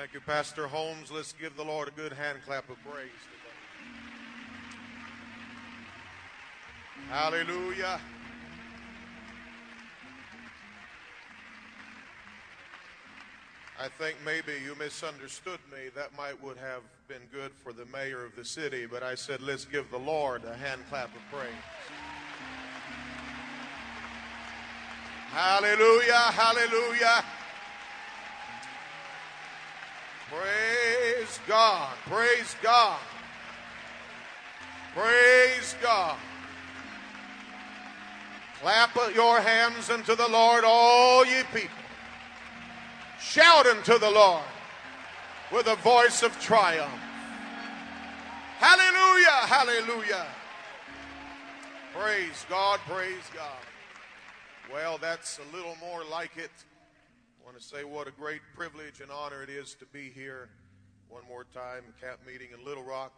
Thank you, Pastor Holmes. Let's give the Lord a good hand clap of praise today. Hallelujah. I think maybe you misunderstood me. That would have been good for the mayor of the city, but I said, let's give the Lord a hand clap of praise. Hallelujah, hallelujah. Praise God, praise God, praise God. Clap your hands unto the Lord, all ye people. Shout unto the Lord with a voice of triumph. Hallelujah, hallelujah. Praise God, praise God. Well, that's a little more like it. I want to say what a great privilege and honor it is to be here one more time, camp meeting in Little Rock.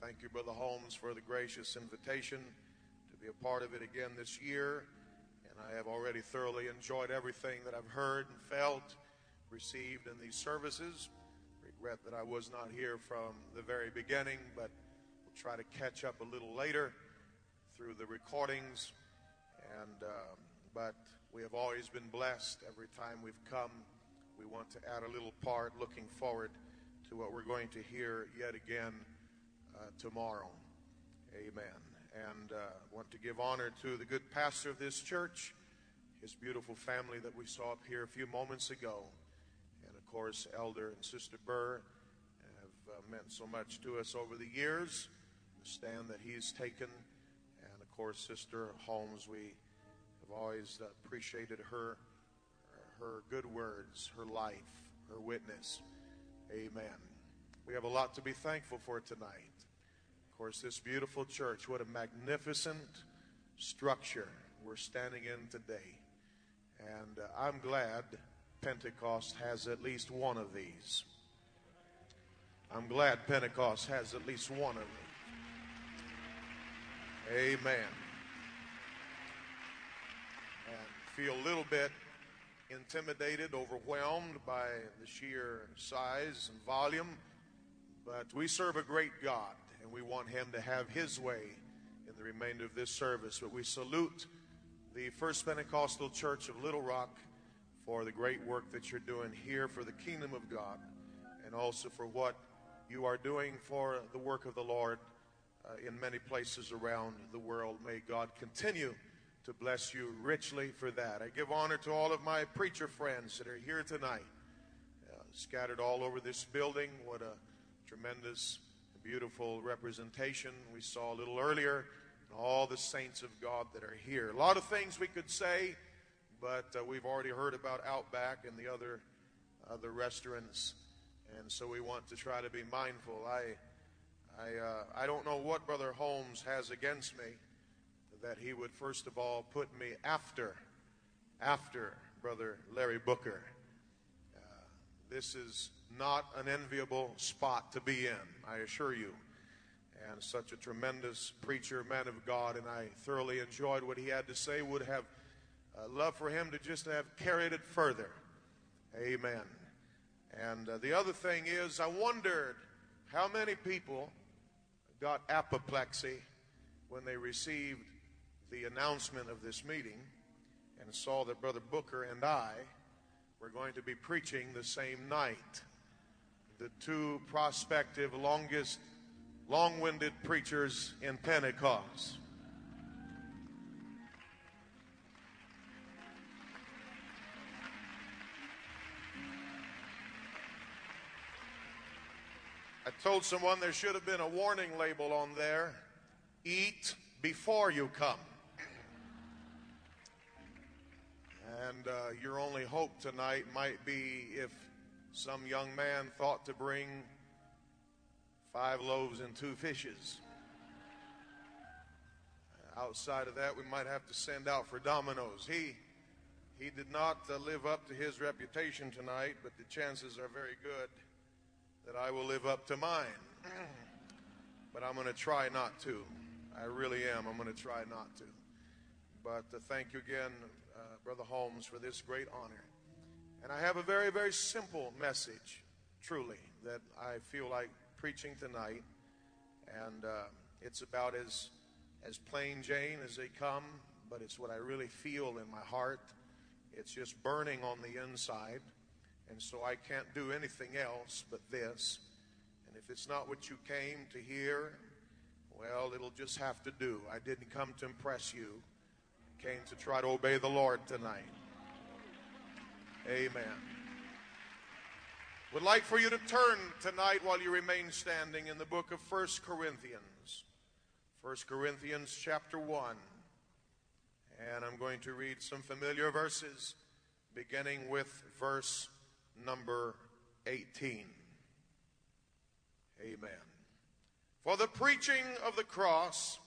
Thank you, Brother Holmes, for the gracious invitation to be a part of it again this year. And I have already thoroughly enjoyed everything that I've heard and felt, received in these services. Regret that I was not here from the very beginning, but we'll try to catch up a little later through the recordings. And but we have always been blessed every time we've come. We want to add a little part, looking forward to what we're going to hear yet again tomorrow. Amen. And I want to give honor to the good pastor of this church, his beautiful family that we saw up here a few moments ago. Of course, Elder and Sister Burr have meant so much to us over the years, the stand that he's taken. And of course, Sister Holmes, we have always appreciated her good words, her life, her witness. Amen. We have a lot to be thankful for tonight. Of course, this beautiful church, what a magnificent structure we're standing in today. And I'm glad Pentecost has at least one of these. I'm glad Pentecost has at least one of them. Amen. And feel a little bit intimidated, overwhelmed by the sheer size and volume, but we serve a great God, and we want him to have his way in the remainder of this service. But we salute the First Pentecostal Church of Little Rock for the great work that you're doing here for the kingdom of God, and also for what you are doing for the work of the Lord in many places around the world. May God continue to bless you richly for that. I give honor to all of my preacher friends that are here tonight, scattered all over this building. What a tremendous, beautiful representation we saw a little earlier, and all the saints of God that are here. A lot of things we could say, but we've already heard about Outback and the other restaurants, and so we want to try to be mindful. I don't know what Brother Holmes has against me, that he would first of all put me after Brother Larry Booker. This is not an enviable spot to be in, I assure you. And such a tremendous preacher, man of God, and I thoroughly enjoyed what he had to say. Would have love for him to just have carried it further. Amen. And the other thing is, I wondered how many people got apoplexy when they received the announcement of this meeting and saw that Brother Booker and I were going to be preaching the same night. The two prospective longest, long-winded preachers in Pentecost. I told someone there should have been a warning label on there. Eat before you come. And your only hope tonight might be if some young man thought to bring 5 loaves and 2 fishes. Outside of that, we might have to send out for dominoes. He did not live up to his reputation tonight, but the chances are very good that I will live up to mine. But I'm going to try not to. I really am. I'm going to try not to. But thank you again, Brother Holmes, for this great honor. And I have a very, very simple message, truly, that I feel like preaching tonight. And it's about as plain Jane as they come, but it's what I really feel in my heart. It's just burning on the inside. And so I can't do anything else but this. And if it's not what you came to hear, well, it'll just have to do. I didn't come to impress you. I came to try to obey the Lord tonight. Amen. Would like for you to turn tonight while you remain standing in the book of 1 Corinthians. 1 Corinthians chapter 1. And I'm going to read some familiar verses, beginning with verse number 18. Amen. For the preaching of the cross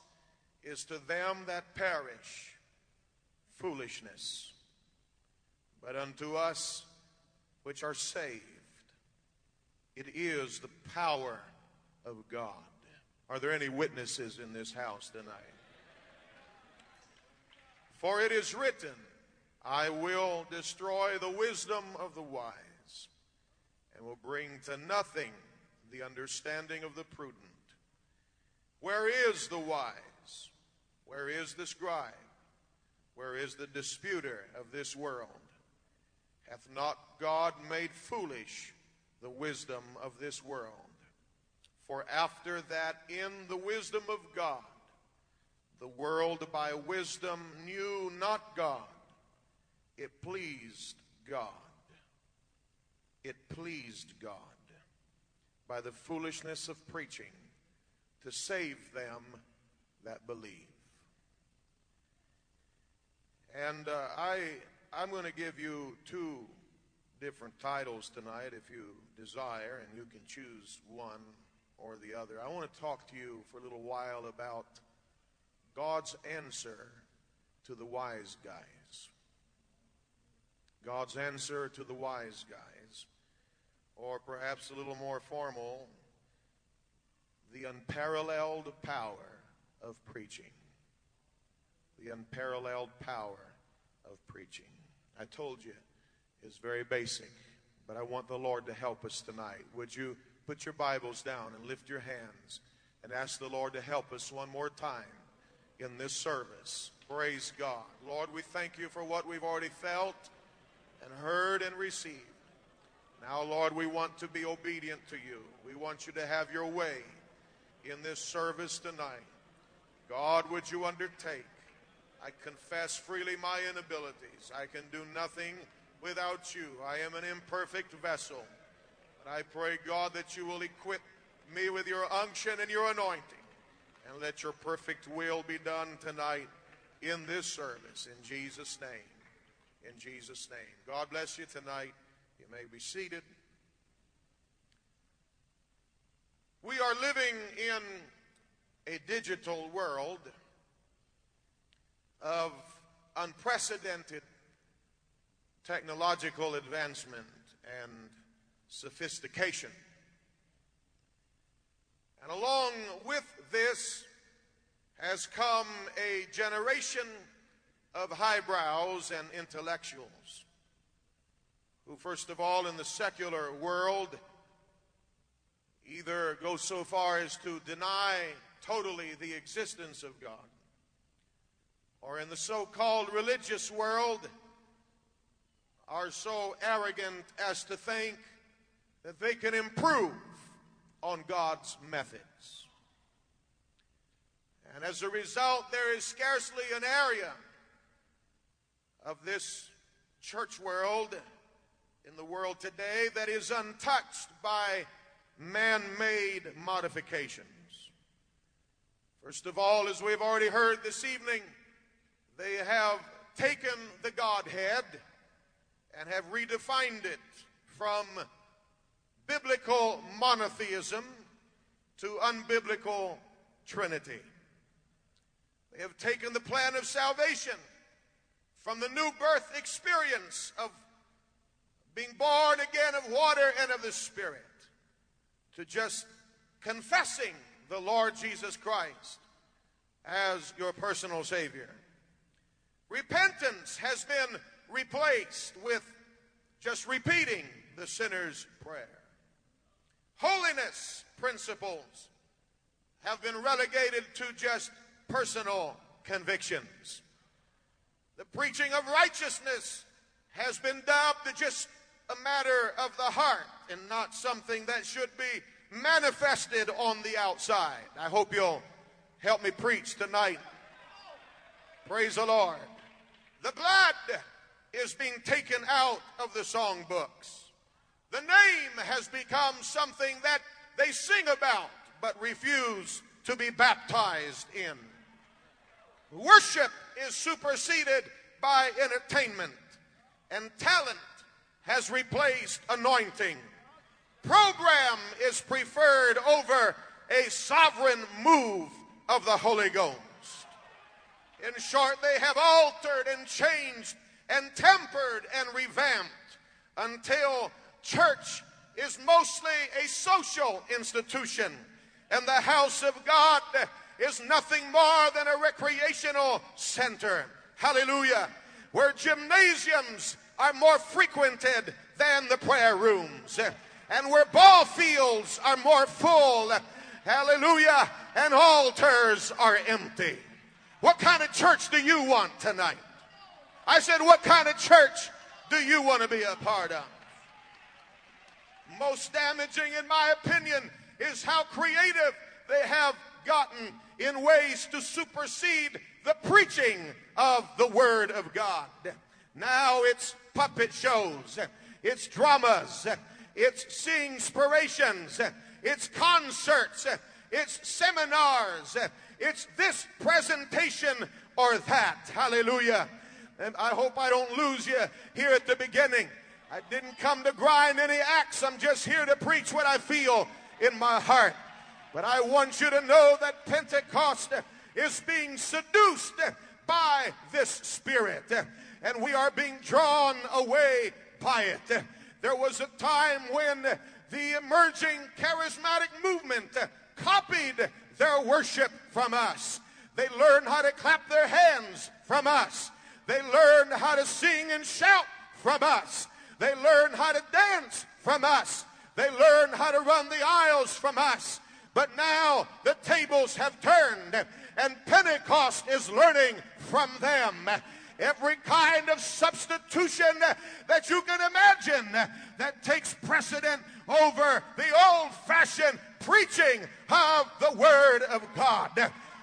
is to them that perish foolishness, but unto us which are saved, it is the power of God. Are there any witnesses in this house tonight? For it is written, I will destroy the wisdom of the wise, and will bring to nothing the understanding of the prudent. Where is the wise? Where is the scribe? Where is the disputer of this world? Hath not God made foolish the wisdom of this world? For after that, in the wisdom of God, the world by wisdom knew not God. It pleased God. It pleased God by the foolishness of preaching to save them that believe. And I'm going to give you two different titles tonight if you desire, and you can choose one or the other. I want to talk to you for a little while about God's answer to the wise guys. God's answer to the wise guys, or perhaps a little more formal, the unparalleled power of preaching. The unparalleled power of preaching. I told you, it's very basic, but I want the Lord to help us tonight. Would you put your Bibles down and lift your hands and ask the Lord to help us one more time in this service? Praise God. Lord, we thank you for what we've already felt and heard and received. Now, Lord, we want to be obedient to you. We want you to have your way in this service tonight. God, would you undertake? I confess freely my inabilities. I can do nothing without you. I am an imperfect vessel. But I pray, God, that you will equip me with your unction and your anointing. And let your perfect will be done tonight in this service. In Jesus' name. In Jesus' name. God bless you tonight. You may be seated. We are living in a digital world of unprecedented technological advancement and sophistication. And along with this has come a generation of highbrows and intellectuals who, first of all, in the secular world, either go so far as to deny totally the existence of God, or in the so-called religious world, are so arrogant as to think that they can improve on God's methods. And as a result, there is scarcely an area of this church world in the world today that is untouched by man-made modifications. First of all, as we've already heard this evening, they have taken the Godhead and have redefined it from biblical monotheism to unbiblical trinity. They have taken the plan of salvation from the new birth experience of being born again of water and of the Spirit, to just confessing the Lord Jesus Christ as your personal Savior. Repentance has been replaced with just repeating the sinner's prayer. holiness principles have been relegated to just personal convictions. The preaching of righteousness has been dubbed just a matter of the heart and not something that should be manifested on the outside. I hope you'll help me preach tonight. Praise the Lord. The blood is being taken out of the songbooks. The name has become something that they sing about but refuse to be baptized in. Worship is superseded by entertainment, and talent has replaced anointing. Program is preferred over a sovereign move of the Holy Ghost. In short, they have altered and changed and tempered and revamped until church is mostly a social institution, and the house of God is nothing more than a recreational center. Hallelujah. Where gymnasiums are more frequented than the prayer rooms, and where ball fields are more full. Hallelujah. And altars are empty. What kind of church do you want tonight? I said, what kind of church do you want to be a part of? Most damaging, in my opinion, is how creative they have gotten in ways to supersede the preaching of the Word of God. Now it's puppet shows, it's dramas, it's sing-spirations, it's concerts, it's seminars, it's this presentation or that. Hallelujah. And I hope I don't lose you here at the beginning. I didn't come to grind any axe. I'm just here to preach what I feel in my heart. But I want you to know that Pentecost is being seduced by this spirit, and we are being drawn away by it. There was a time when the emerging charismatic movement copied their worship from us. They learned how to clap their hands from us. They learned how to sing and shout from us. They learned how to dance from us. They learned how to run the aisles from us. But now the tables have turned, and Pentecost is learning from them. Every kind of substitution that you can imagine that takes precedent over the old-fashioned preaching of the Word of God.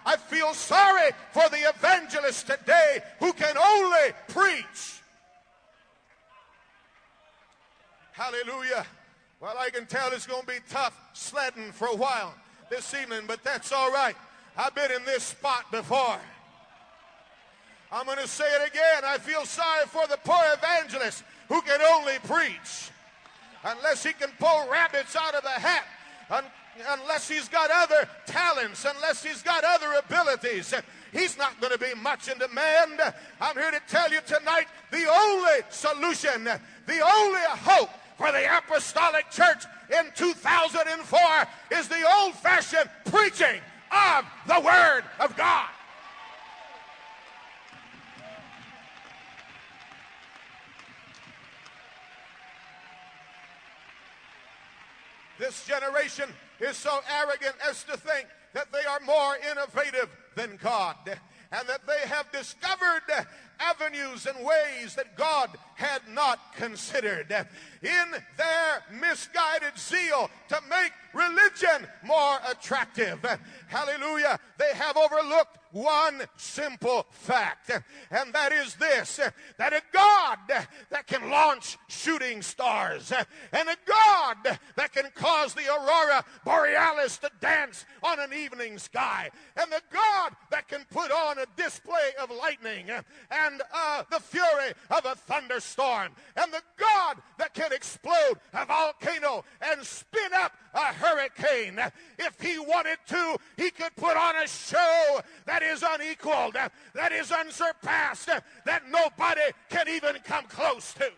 I feel sorry for the evangelists today who can only preach. Hallelujah. Well, I can tell it's going to be tough sledding for a while this evening, but that's all right. I've been in this spot before. I'm going to say it again. I feel sorry for the poor evangelist who can only preach. Unless he can pull rabbits out of the hat, unless he's got other talents, unless he's got other abilities, he's not going to be much in demand. I'm here to tell you tonight, the only solution, the only hope for the apostolic church in 2004 is the old-fashioned preaching of the Word of God. This generation is so arrogant as to think that they are more innovative than God, and that they have discovered avenues and ways that God had not considered. In their misguided zeal to make religion more attractive, hallelujah, they have overlooked one simple fact, and that is this: that a God that can launch shooting stars, and a God that can cause the aurora borealis to dance on an evening sky, and the God that can put on a display of lightning and the fury of a thunderstorm, and the God that can explode a volcano and spin up a hurricane. If he wanted to, he could put on a show that is unequaled, that is unsurpassed, that nobody can even come close to.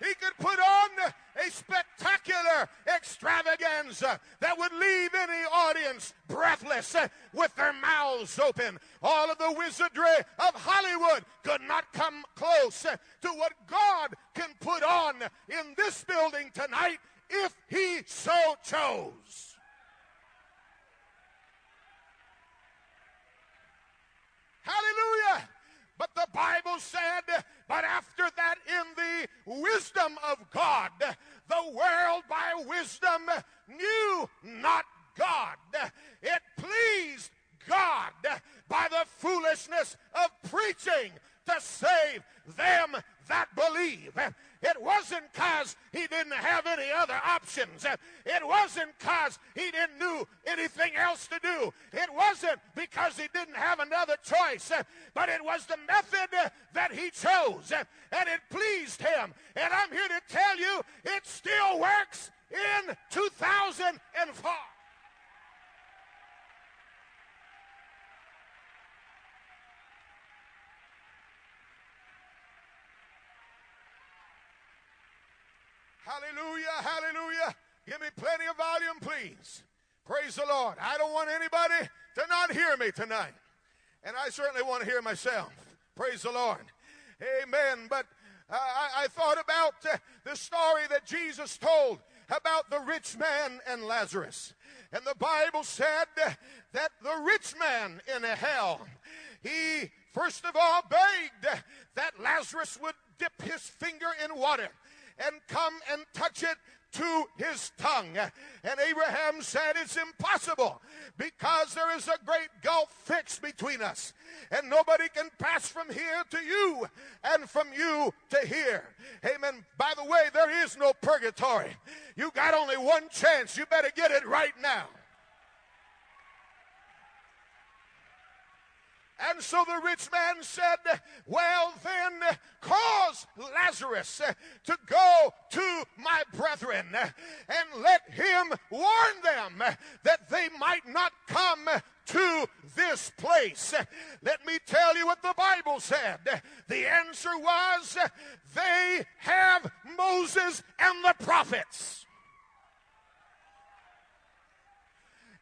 He could put on a spectacular extravaganza that would leave any audience breathless with their mouths open. All of the wizardry of Hollywood could not come close to what God can put on in tonight if he so chose. Hallelujah. But the Bible said, but after that in the wisdom of God, the world by wisdom knew not God. It pleased God by the foolishness of preaching to save them that believe. It wasn't because he didn't have any other options. It wasn't because he didn't know anything else to do. It wasn't because he didn't have another choice. But it was the method that he chose, and it pleased him. And I'm here to tell you, it still works in 2004. Hallelujah, hallelujah. Give me plenty of volume, please. Praise the Lord. I don't want anybody to not hear me tonight. And I certainly want to hear myself. Praise the Lord. Amen. But I thought about the story that Jesus told about the rich man and Lazarus. And the Bible said that the rich man in hell, he first of all begged that Lazarus would dip his finger in water and come and touch it to his tongue. And Abraham said, it's impossible because there is a great gulf fixed between us, and nobody can pass from here to you and from you to here. Amen. By the way, there is no purgatory. You got only one chance. You better get it right now. And so the rich man said, well, then cause Lazarus to go to my brethren and let him warn them that they might not come to this place. Let me tell you what the Bible said. The answer was, they have Moses and the prophets.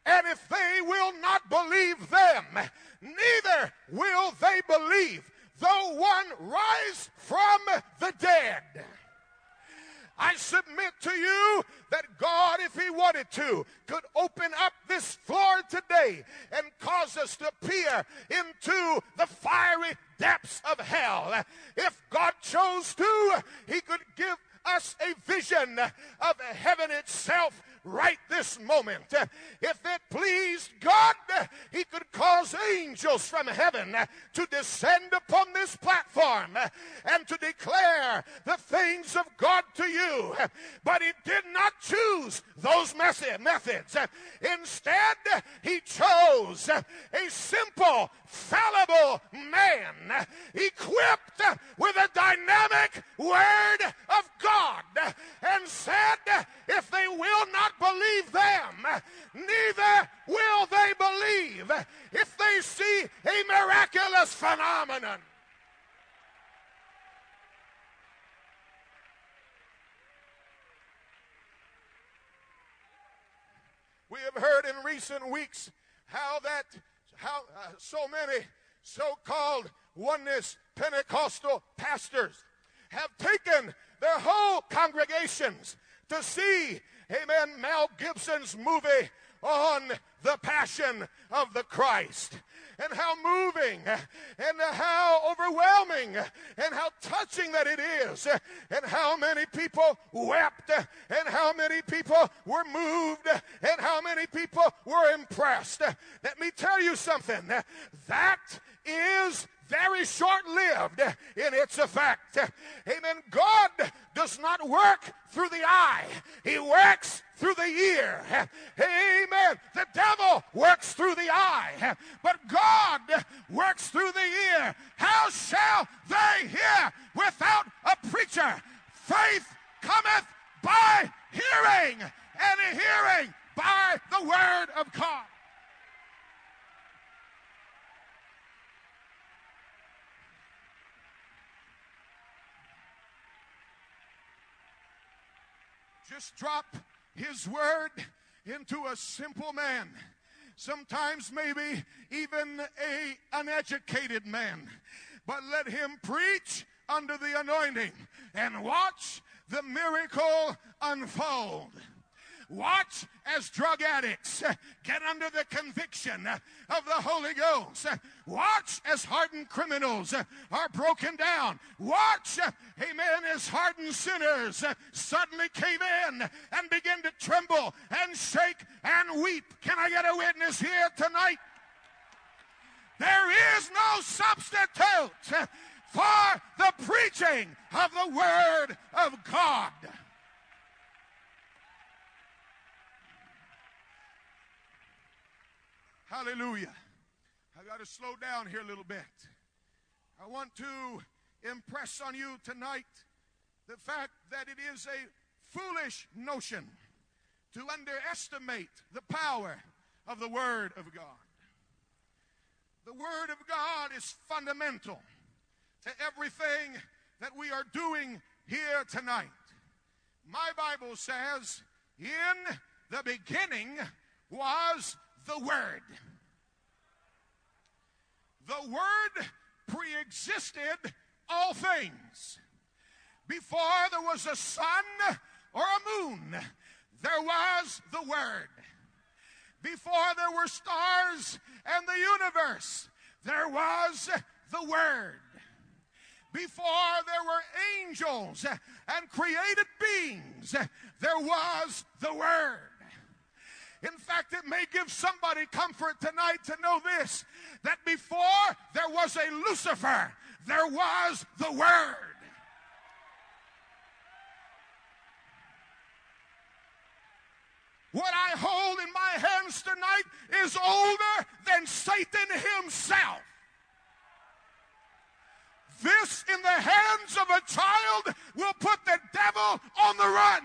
And if they will not believe them, neither will they believe, though one rise from the dead. I submit to you that God, if he wanted to, could open up this floor today and cause us to peer into the fiery depths of hell. If God chose to, he could give us a vision of heaven itself right this moment. If it pleased God, he could cause angels from heaven to descend upon this platform and to declare the things of God to you. But he did not choose those methods. Instead, he chose a simple, fallible man equipped with a dynamic word of God, and said, if they will not believe them, neither will they believe if they see a miraculous phenomenon. We have heard in recent weeks how so many so-called oneness Pentecostal pastors have taken their whole congregations to see, amen, Mel Gibson's movie on the Passion of the Christ. And how moving and how overwhelming and how touching that it is, and how many people wept, and how many people were moved, and how many people were impressed. Let me tell you something. That is very short-lived in its effect. Amen. God does not work through the eye. He works through the ear. Amen. The devil works through the eye, but God works through the ear. How shall they hear without a preacher? Faith cometh by hearing, and hearing by the word of God. Just drop his word into a simple man. Sometimes maybe even an uneducated man. But let him preach under the anointing and watch the miracle unfold. Watch as drug addicts get under the conviction of the Holy Ghost. Watch as hardened criminals are broken down. Watch, amen, as hardened sinners suddenly came in and began to tremble and shake and weep. Can I get a witness here tonight? There is no substitute for the preaching of the Word of God. Hallelujah. I've got to slow down here a little bit. I want to impress on you tonight the fact that it is a foolish notion to underestimate the power of the Word of God. The Word of God is fundamental to everything that we are doing here tonight. My Bible says, in the beginning was the Word. The Word pre-existed all things. Before there was a sun or a moon, there was the Word. Before there were stars and the universe, there was the Word. Before there were angels and created beings, there was the Word. In fact, it may give somebody comfort tonight to know this, that before there was a Lucifer, there was the Word. What I hold in my hands tonight is older than Satan himself. This in the hands of a child will put the devil on the run.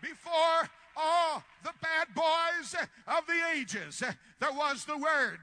Before all the bad boys of the ages, there was the Word.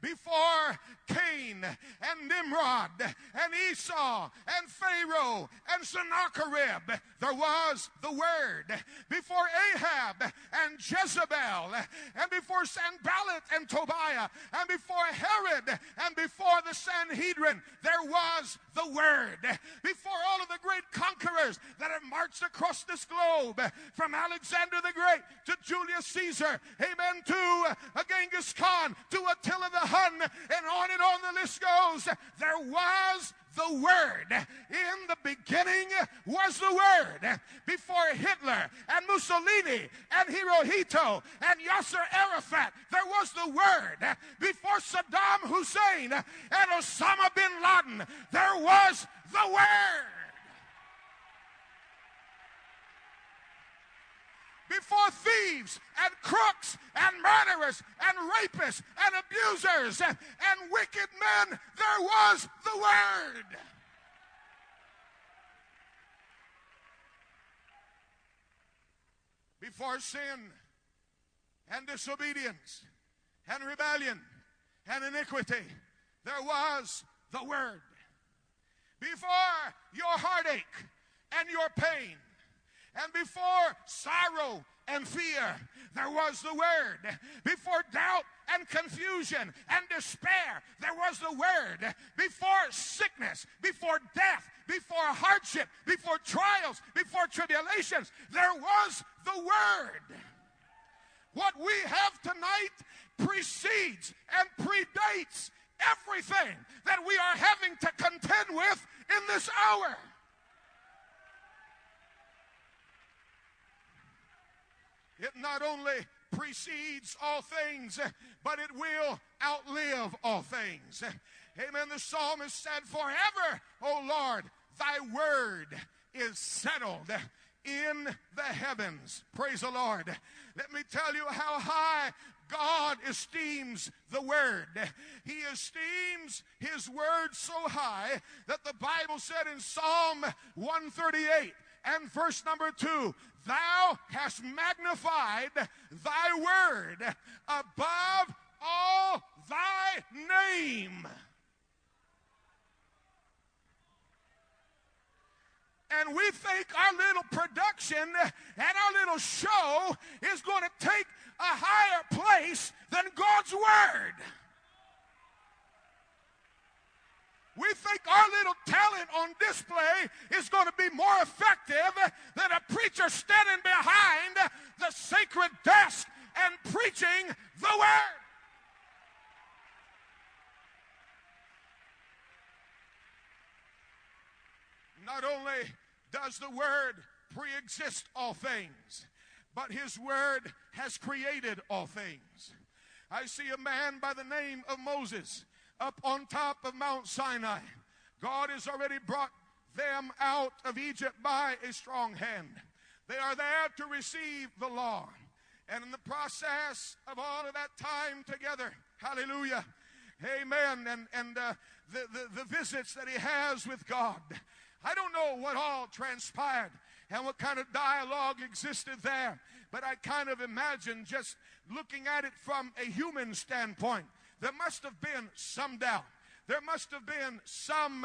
Before Cain and Nimrod and Esau and Pharaoh and Sennacherib, there was the Word. Before Ahab and Jezebel, and before Sanballat and Tobiah, and before Herod, and before the Sanhedrin, there was the Word. Before all of the great conquerors that have marched across this globe, from Alexander the Great to Julius Caesar, amen, to Genghis Khan, to Attila the Hun, and on the list goes. There was the Word. In the beginning was the Word. Before Hitler and Mussolini and Hirohito and Yasser Arafat, there was the Word. Before Saddam Hussein and Osama bin Laden, there was the Word. Before thieves and crooks and murderers and rapists and abusers and wicked men, there was the Word. Before sin and disobedience and rebellion and iniquity, there was the Word. Before your heartache and your pain, and before sorrow and fear, there was the Word. Before doubt and confusion and despair, there was the Word. Before sickness, before death, before hardship, before trials, before tribulations, there was the Word. What we have tonight precedes and predates everything that we are having to contend with in this hour. It not only precedes all things, but it will outlive all things. Amen. The psalmist said, "Forever, O Lord, thy word is settled in the heavens." Praise the Lord. Let me tell you how high God esteems the Word. He esteems His word so high that the Bible said in Psalm 138 and verse number 2, "Thou hast magnified thy word above all thy name." And we think our little production and our little show is going to take a higher place than God's word. we think our little talent on display is going to be more effective than a preacher standing behind the sacred desk and preaching the word. Not only does the word pre-exist all things, but his word has created all things. I see a man by the name of Moses up on top of Mount Sinai. God has already brought them out of Egypt by a strong hand. They are there to receive the law. And in the process of all of that time together, hallelujah, amen, and the visits that he has with God, I don't know what all transpired and what kind of dialogue existed there, but I kind of imagine, just looking at it from a human standpoint, there must have been some doubt. There must have been some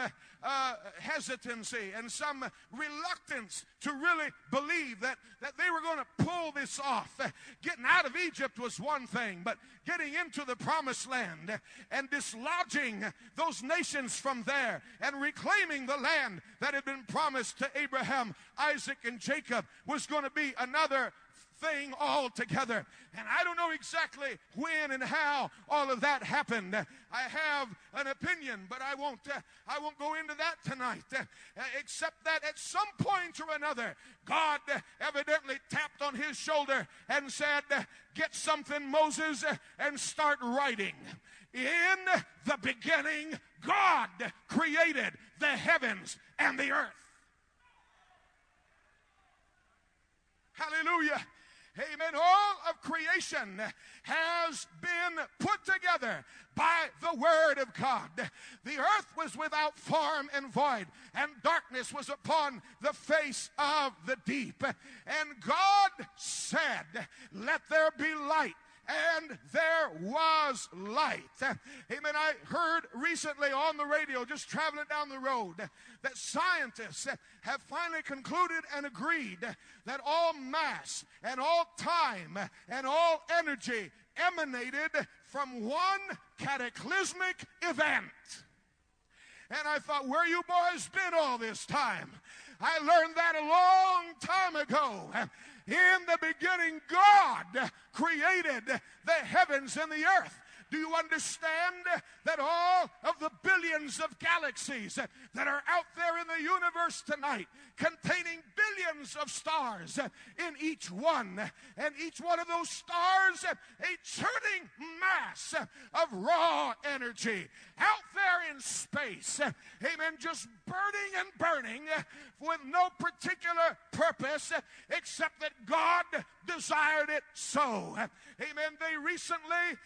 hesitancy and some reluctance to really believe that they were going to pull this off. Getting out of Egypt was one thing, but getting into the promised land and dislodging those nations from there and reclaiming the land that had been promised to Abraham, Isaac, and Jacob was going to be another thing altogether. And I don't know exactly when and how all of that happened. I have an opinion, but I won't go into that tonight, except that at some point or another, God evidently tapped on his shoulder and said, "Get something, Moses, and start writing." In the beginning, God created the heavens and the earth. Hallelujah. Amen. All of creation has been put together by the word of God. The earth was without form and void, and darkness was upon the face of the deep. And God said, "Let there be light." And there was light. Amen. I heard recently on the radio, just traveling down the road, that scientists have finally concluded and agreed that all mass and all time and all energy emanated from one cataclysmic event. And I thought, where you boys been all this time? I learned that a long time ago. In the beginning, God created the heavens and the earth. Do you understand that all of the billions of galaxies that are out there in the universe tonight, containing billions of stars in each one, and each one of those stars a churning mass of raw energy out there in space, amen, just burning and burning with no particular purpose except that God desired it so. Amen. They recently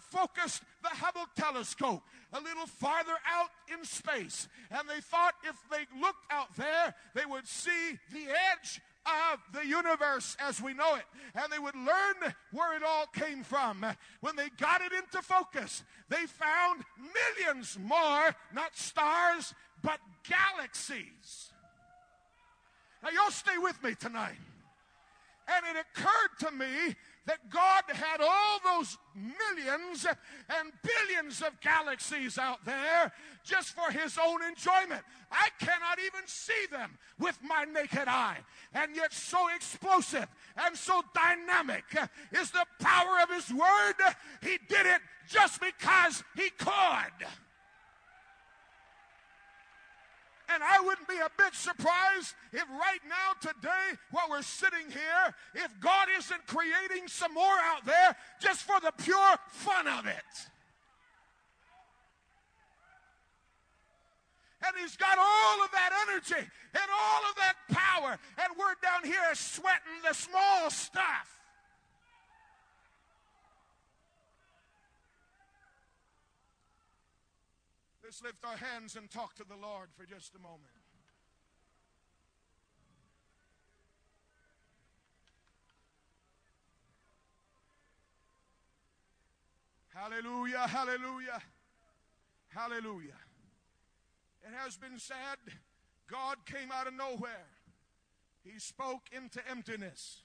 focused the Hubble telescope a little farther out in space, and they thought if they looked out there, they would see the edge of the universe as we know it, and they would learn where it all came from. When they got it into focus, they found millions more, not stars, but galaxies. Now, y'all stay with me tonight. And it occurred to me that God had all those millions and billions of galaxies out there just for his own enjoyment. I cannot even see them with my naked eye. And yet so explosive and so dynamic is the power of his word. He did it just because he could. And I wouldn't be a bit surprised if right now, today, while we're sitting here, if God isn't creating some more out there just for the pure fun of it. And he's got all of that energy and all of that power, and we're down here sweating the small stuff. Let's lift our hands and talk to the Lord for just a moment. Hallelujah, hallelujah, hallelujah. It has been said, God came out of nowhere. He spoke into emptiness.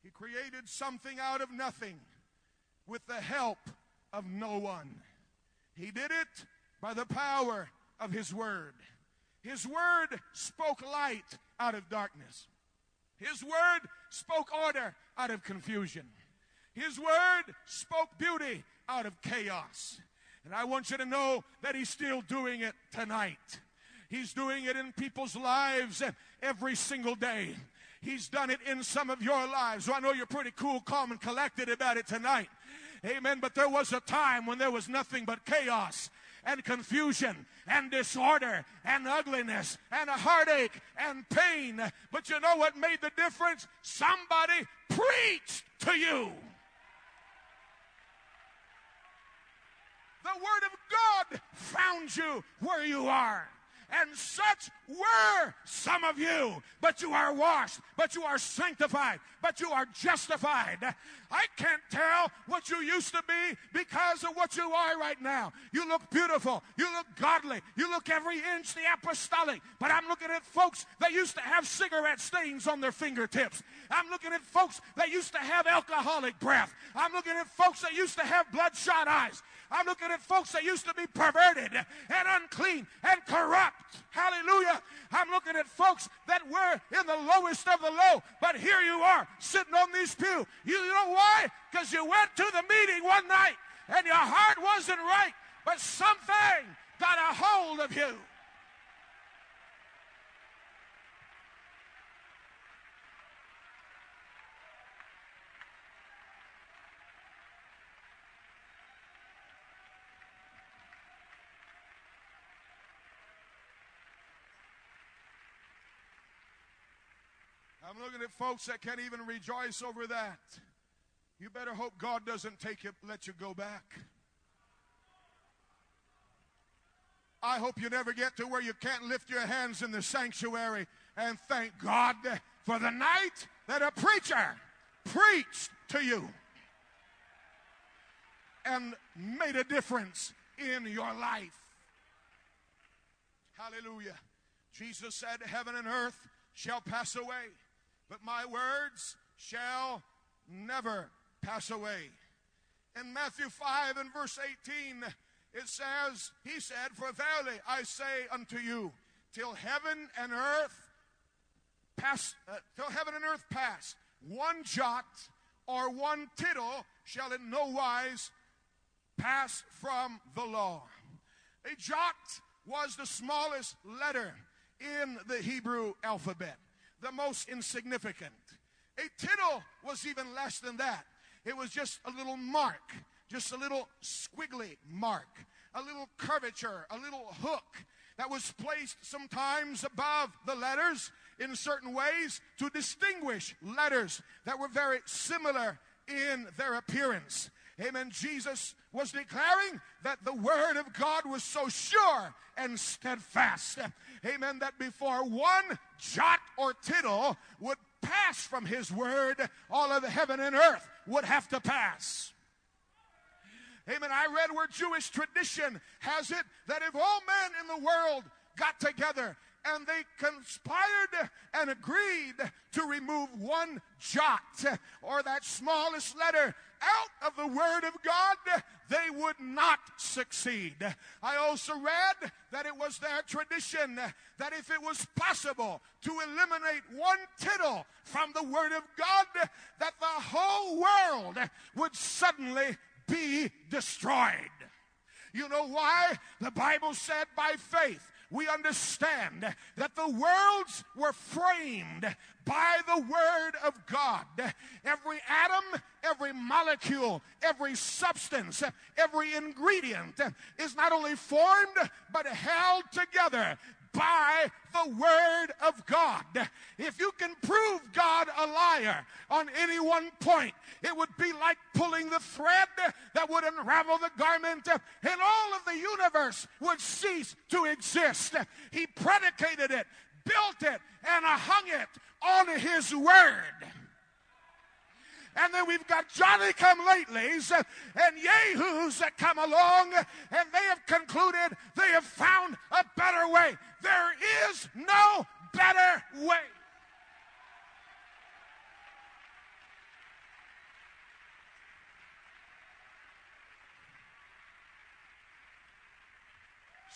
He created something out of nothing with the help of no one. He did it by the power of his word. His word spoke light out of darkness. His word spoke order out of confusion. His word spoke beauty out of chaos. And I want you to know that he's still doing it tonight. He's doing it in people's lives every single day. He's done it in some of your lives. So I know you're pretty cool, calm, and collected about it tonight. Amen. But there was a time when there was nothing but chaos and confusion and disorder and ugliness and a heartache and pain. But you know what made the difference? Somebody preached to you. The Word of God found you where you are. And such were some of you. But you are washed. But you are sanctified. But you are justified. I can't tell what you used to be because of what you are right now. You look beautiful. You look godly. You look every inch the apostolic. But I'm looking at folks that used to have cigarette stains on their fingertips. I'm looking at folks that used to have alcoholic breath. I'm looking at folks that used to have bloodshot eyes. I'm looking at folks that used to be perverted and unclean and corrupt. Hallelujah. I'm looking at folks that were in the lowest of the low, but here you are sitting on this pew. You know why? Because you went to the meeting one night and your heart wasn't right, but something got a hold of you. I'm looking at folks that can't even rejoice over that. You better hope God doesn't let you go back. I hope you never get to where you can't lift your hands in the sanctuary and thank God for the night that a preacher preached to you and made a difference in your life. Hallelujah. Jesus said, heaven and earth shall pass away, but my words shall never pass away. In Matthew 5 and verse 18, it says, he said, for verily I say unto you, till heaven and earth pass, one jot or one tittle shall in no wise pass from the law. A jot was the smallest letter in the Hebrew alphabet, the most insignificant. A tittle was even less than that. It was just a little mark, just a little squiggly mark, a little curvature, a little hook that was placed sometimes above the letters in certain ways to distinguish letters that were very similar in their appearance. Amen. Jesus was declaring that the word of God was so sure and steadfast. Amen. That before one jot or tittle would pass from his word, all of heaven and earth would have to pass. Amen. I read where Jewish tradition has it that if all men in the world got together and they conspired and agreed to remove one jot or that smallest letter out of the word of God, they would not succeed. I also read that it was their tradition that if it was possible to eliminate one tittle from the word of God, that the whole world would suddenly be destroyed. You know why? The Bible said by faith, we understand that the worlds were framed by the word of God. Every atom, every molecule, every substance, every ingredient is not only formed but held together by the word of God. If you can prove God a liar on any one point, it would be like pulling the thread that would unravel the garment, and all of the universe would cease to exist. He predicated it, built it, and hung it on his word. And then we've got Johnny-come-latelys and yahoos that come along, and they have concluded they have found a better way. There is no better way.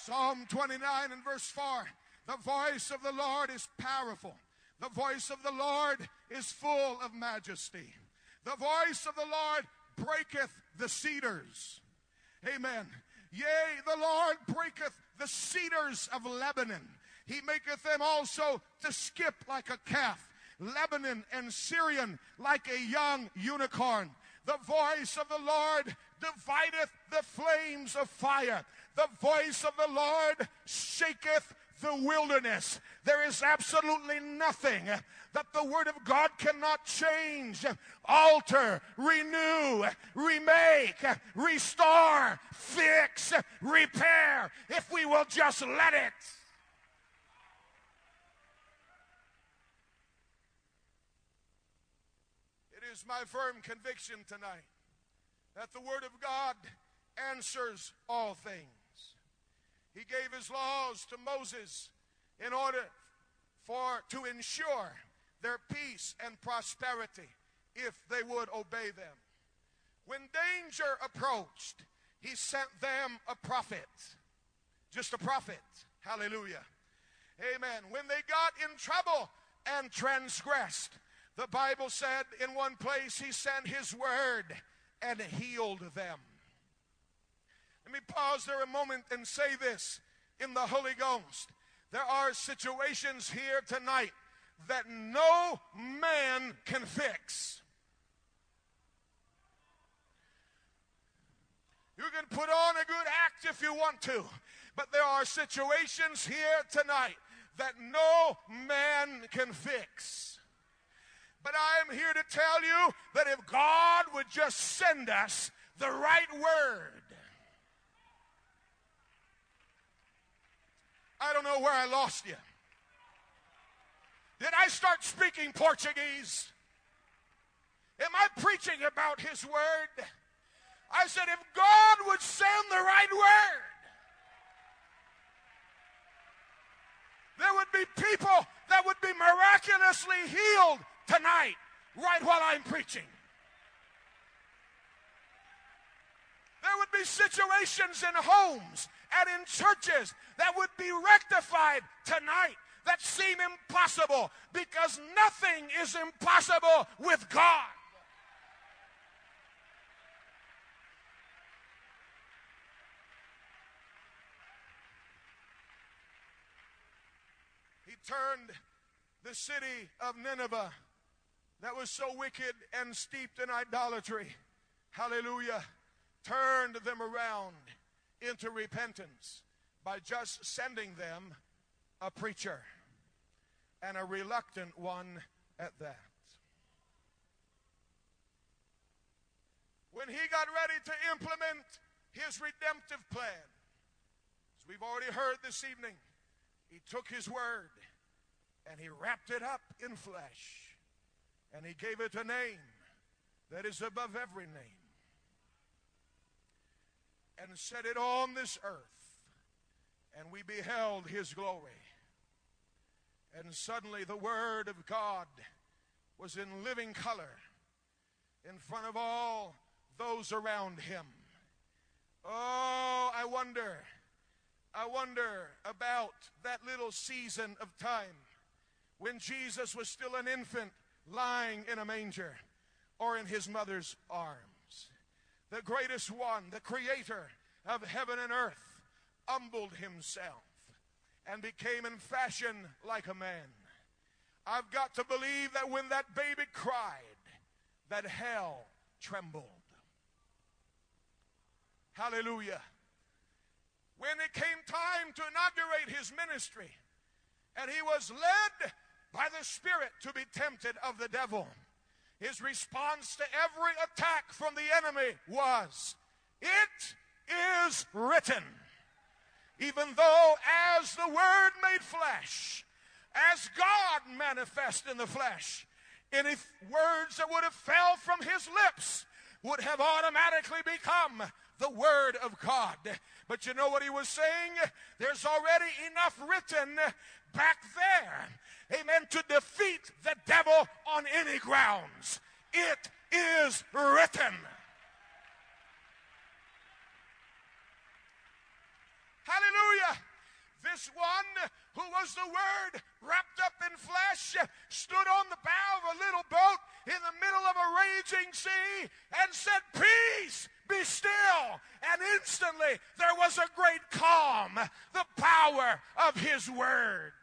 Psalm 29 and verse 4. The voice of the Lord is powerful. The voice of the Lord is full of majesty. The voice of the Lord breaketh the cedars. Amen. Yea, the Lord breaketh the cedars of Lebanon. He maketh them also to skip like a calf. Lebanon and Syrian like a young unicorn. The voice of the Lord divideth the flames of fire. The voice of the Lord shaketh the wilderness. There is absolutely nothing that the Word of God cannot change, alter, renew, remake, restore, fix, repair, if we will just let it. It is my firm conviction tonight that the Word of God answers all things. He gave his laws to Moses in order to ensure their peace and prosperity if they would obey them. When danger approached, he sent them a prophet. Just a prophet. Hallelujah. Amen. When they got in trouble and transgressed, the Bible said in one place he sent his word and healed them. Let me pause there a moment and say this in the Holy Ghost. There are situations here tonight that no man can fix. You can put on a good act if you want to, but there are situations here tonight that no man can fix. But I am here to tell you that if God would just send us the right word. I don't know where I lost you. Did I start speaking Portuguese? Am I preaching about his word? I said, if God would send the right word, there would be people that would be miraculously healed tonight, right while I'm preaching. There would be situations in homes and in churches that would be rectified tonight that seem impossible, because nothing is impossible with God. He turned the city of Nineveh that was so wicked and steeped in idolatry, hallelujah, turned them around into repentance by just sending them a preacher, and a reluctant one at that. When he got ready to implement his redemptive plan, as we've already heard this evening, he took his word and he wrapped it up in flesh, and he gave it a name that is above every name, and set it on this earth, and we beheld his glory. And suddenly the word of God was in living color in front of all those around him. Oh, I wonder about that little season of time when Jesus was still an infant lying in a manger or in his mother's arms. The greatest one, the creator of heaven and earth, humbled himself and became in fashion like a man. I've got to believe that when that baby cried, that hell trembled. Hallelujah. When it came time to inaugurate his ministry, and he was led by the Spirit to be tempted of the devil, his response to every attack from the enemy was, "It is written." Even though as the Word made flesh, as God manifest in the flesh, any words that would have fell from his lips would have automatically become the Word of God. But you know what he was saying? There's already enough written back there, amen, to defeat the devil on any grounds. It is written. Hallelujah. is one who was the Word wrapped up in flesh, stood on the bow of a little boat in the middle of a raging sea and said, "Peace, be still." And instantly there was a great calm, the power of His Word.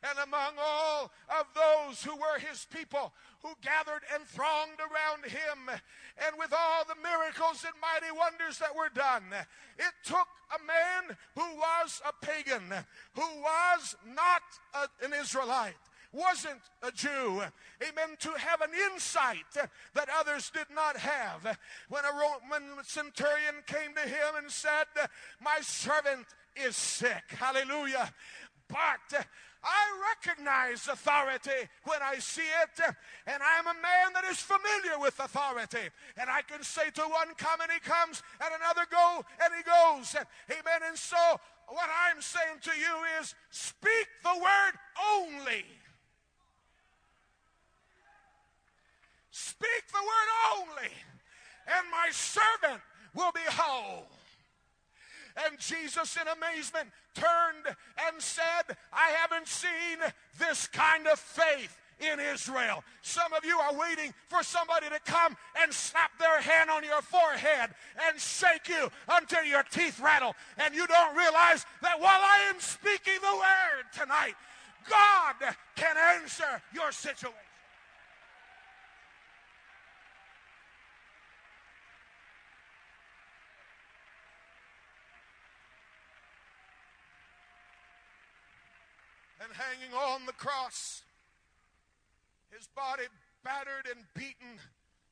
And among all of those who were His people, who gathered and thronged around Him, and with all the miracles and mighty wonders that were done, it took a man who was a pagan, who was not an Israelite, wasn't a Jew, amen, to have an insight that others did not have. When a Roman centurion came to him and said, "My servant is sick," hallelujah, "but I recognize authority when I see it, and I'm a man that is familiar with authority, and I can say to one, 'Come,' and he comes, and another, 'Go,' and he goes." Amen. And so what I'm saying to you is, speak the word only. Speak the word only, and my servant will be whole. And Jesus, in amazement, turned and said, "I haven't seen this kind of faith in Israel." Some of you are waiting for somebody to come and slap their hand on your forehead and shake you until your teeth rattle. And you don't realize that while I am speaking the word tonight, God can answer your situation. And hanging on the cross, His body battered and beaten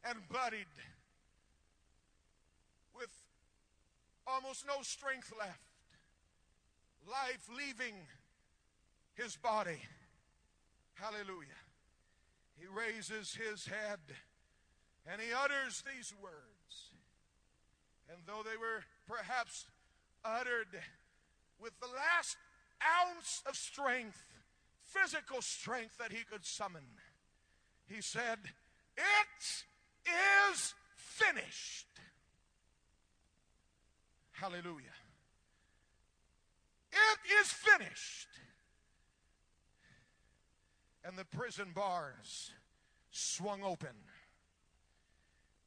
and bloodied, with almost no strength left, life leaving His body. Hallelujah. He raises His head and He utters these words. And though they were perhaps uttered with the last ounce of strength, physical strength that He could summon, He said, "It is finished." Hallelujah. It is finished. And the prison bars swung open,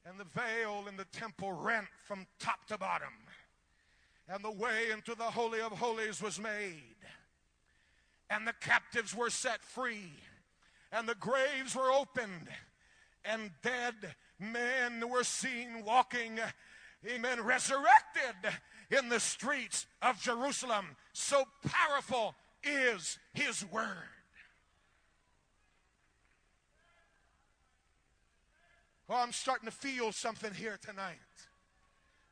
and the veil in the temple rent from top to bottom, and the way into the Holy of Holies was made, and the captives were set free, and the graves were opened, and dead men were seen walking, amen, resurrected in the streets of Jerusalem. So powerful is His word. Oh, I'm starting to feel something here tonight.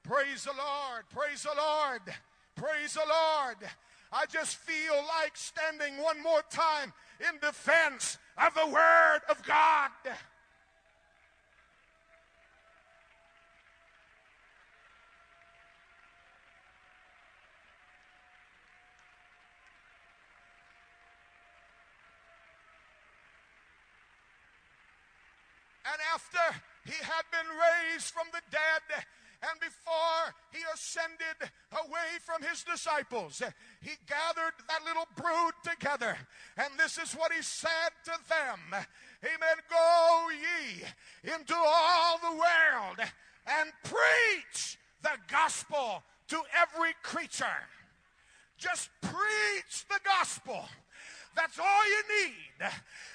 Praise the Lord, praise the Lord, praise the Lord. I just feel like standing one more time in defense of the Word of God. And after He had been raised from the dead, and before He ascended away from His disciples, He gathered that little brood together. And this is what He said to them. Amen. "Go ye into all the world and preach the gospel to every creature." Just preach the gospel. That's all you need.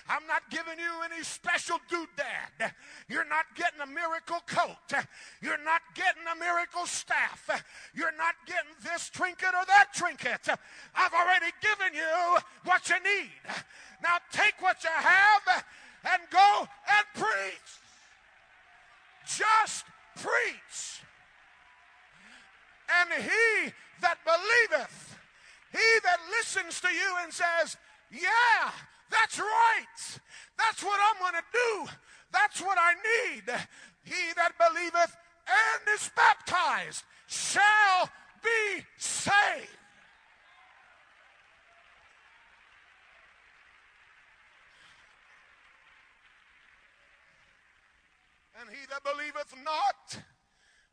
I'm not giving you any special doodad. You're not getting a miracle coat. You're not getting a miracle staff. You're not getting this trinket or that trinket. I've already given you what you need. Now take what you have and go and preach. Just preach. "And he that believeth," he that listens to you and says, "Yeah, that's right. That's what I'm going to do. That's what I need." "He that believeth and is baptized shall be saved." "And he that believeth not,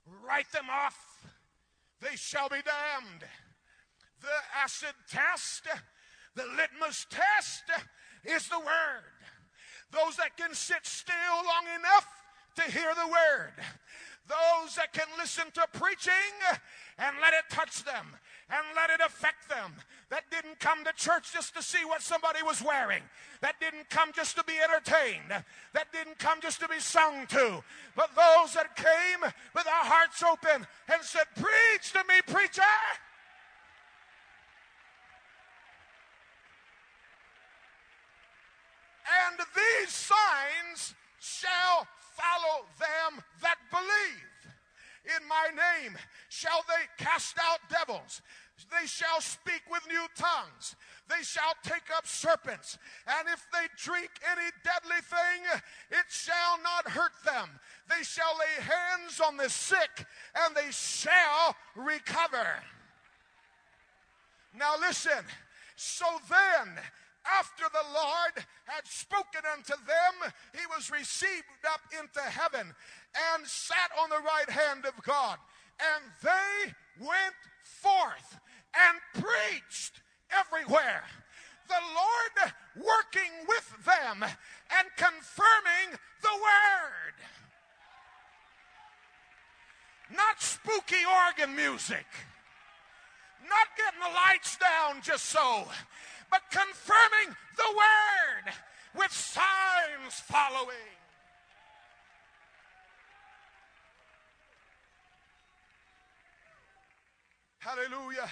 write them off. They shall be damned." The acid test, the litmus test is the word. Those that can sit still long enough to hear the word. Those that can listen to preaching and let it touch them and let it affect them. That didn't come to church just to see what somebody was wearing. That didn't come just to be entertained. That didn't come just to be sung to. But those that came with our hearts open and said, "Preach to me, preacher." And these signs shall follow them that believe. In my name shall they cast out devils. They shall speak with new tongues. They shall take up serpents. And if they drink any deadly thing, it shall not hurt them. They shall lay hands on the sick, and they shall recover. Now listen. So then, after the Lord had spoken unto them, he was received up into heaven and sat on the right hand of God. And they went forth and preached everywhere, the Lord working with them and confirming the word. Not spooky organ music. Not getting the lights down just so. But confirming the word with signs following. Hallelujah.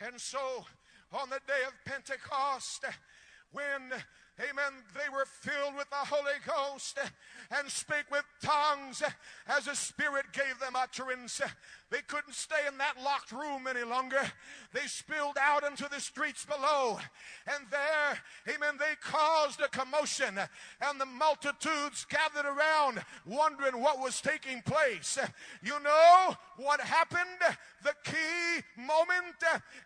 And so on the day of Pentecost, when, amen, they were filled with the Holy Ghost and spake with tongues as the Spirit gave them utterance. They couldn't stay in that locked room any longer. They spilled out into the streets below. And there, amen, they caused a commotion. And the multitudes gathered around, wondering what was taking place. You know what happened? The key moment,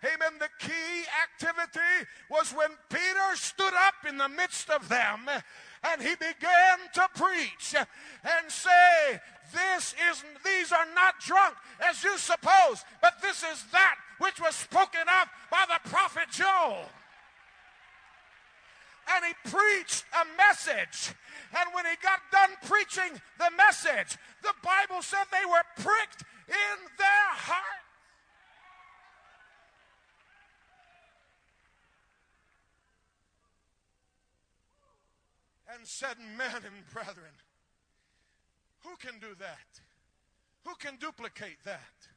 amen, the key activity was when Peter stood up in the midst of them and he began to preach and say, these are not drunk as you suppose, but this is that which was spoken of by the prophet Joel. And he preached a message. And when he got done preaching the message, the Bible said they were pricked in their heart. And said, "Men and brethren, who can do that? Who can duplicate that?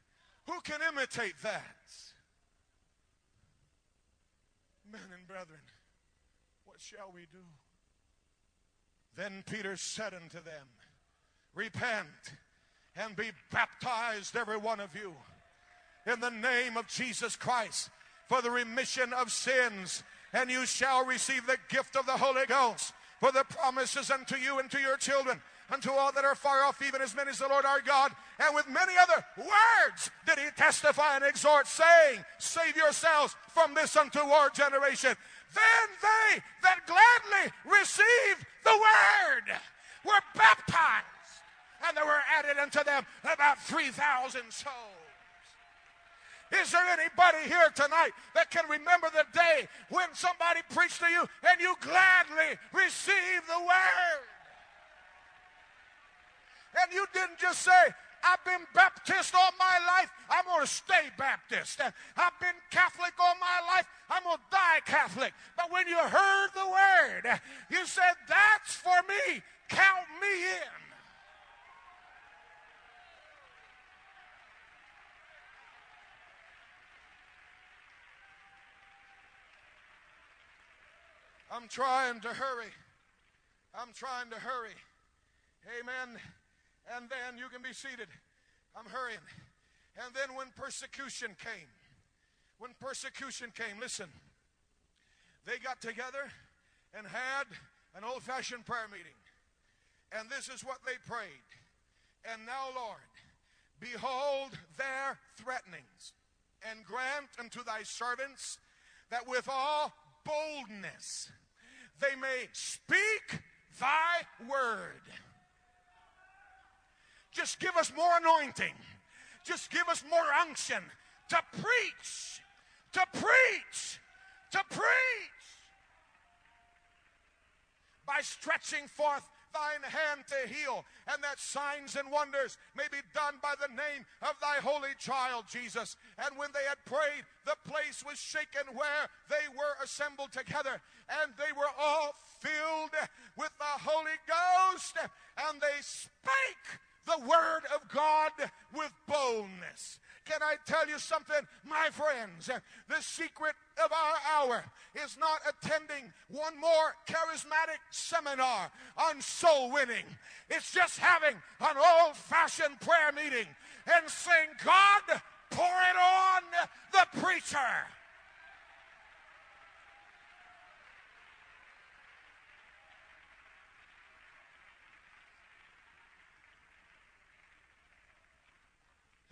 Who can imitate that?" Men and brethren, what shall we do? Then Peter said unto them, "Repent and be baptized, every one of you, in the name of Jesus Christ, for the remission of sins, and you shall receive the gift of the Holy Ghost. For the promises unto you and to your children, unto all that are far off, even as many as the Lord our God." And with many other words did he testify and exhort, saying, "Save yourselves from this untoward generation." Then they that gladly received the word were baptized, and there were added unto them about 3,000 souls. Is there anybody here tonight that can remember the day when somebody preached to you and you gladly received the word? And you didn't just say, "I've been Baptist all my life, I'm going to stay Baptist. I've been Catholic all my life, I'm going to die Catholic." But when you heard the word, you said, "That's for me, count me in." I'm trying to hurry. I'm trying to hurry. Amen. And then you can be seated. I'm hurrying. And then when persecution came, listen, they got together and had an old-fashioned prayer meeting. And this is what they prayed. "And now, Lord, behold their threatenings, and grant unto thy servants that with all boldness they may speak thy word." Just give us more anointing. Just give us more unction to preach to preach, by stretching forth thine hand to heal, and that signs and wonders may be done by the name of thy holy child, Jesus. And when they had prayed, the place was shaken where they were assembled together, and they were all filled with the Holy Ghost, and they spake the word of God with boldness. Can I tell you something, my friends? The secret of our hour is not attending one more charismatic seminar on soul winning. It's just having an old-fashioned prayer meeting and saying, God, pour it on the preacher.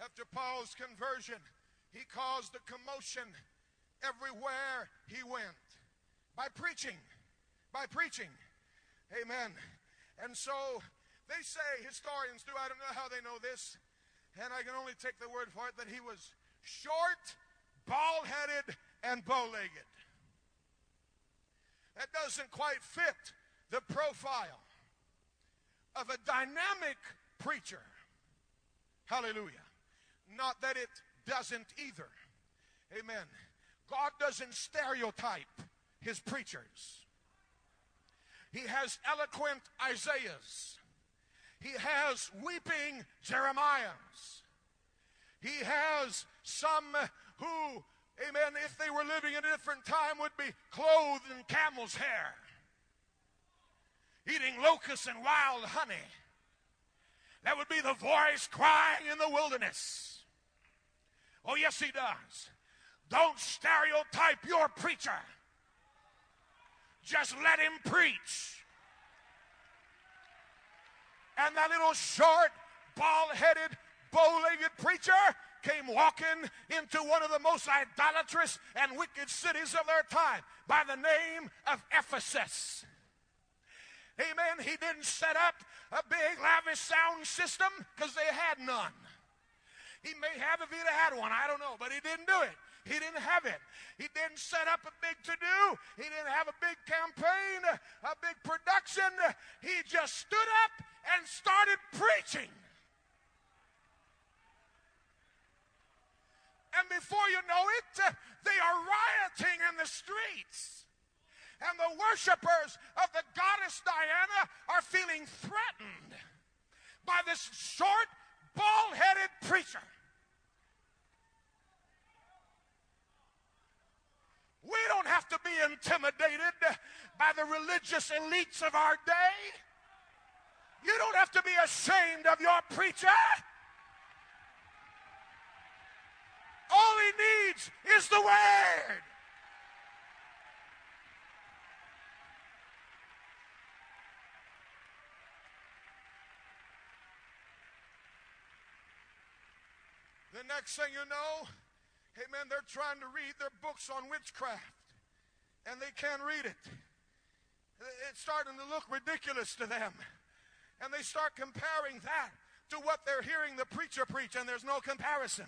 After Paul's conversion, he caused a commotion everywhere he went by preaching. Amen. And so they say, historians do, I don't know how they know this, and I can only take the word for it, that he was short, bald-headed, and bow-legged. That doesn't quite fit the profile of a dynamic preacher. Hallelujah. Not that it doesn't either. Amen. God doesn't stereotype his preachers. He has eloquent Isaiahs. He has weeping Jeremiahs. He has some who, amen, if they were living in a different time, would be clothed in camel's hair, eating locusts and wild honey. That would be the voice crying in the wilderness. Oh, yes, he does. Don't stereotype your preacher. Just let him preach. And that little short, bald-headed, bow-legged preacher came walking into one of the most idolatrous and wicked cities of their time by the name of Ephesus. Amen. He didn't set up a big, lavish sound system because they had none. He may have if he'd have had one. I don't know, but he didn't do it. He didn't have it. He didn't set up a big to-do. He didn't have a big campaign, a big production. He just stood up and started preaching. And before you know it, they are rioting in the streets. And the worshipers of the goddess Diana are feeling threatened by this short, bald-headed preacher. We don't have to be intimidated by the religious elites of our day. You don't have to be ashamed of your preacher. All he needs is the word. The next thing you know, amen, they're trying to read their books on witchcraft, and they can't read it. It's starting to look ridiculous to them. And they start comparing that to what they're hearing the preacher preach, and there's no comparison.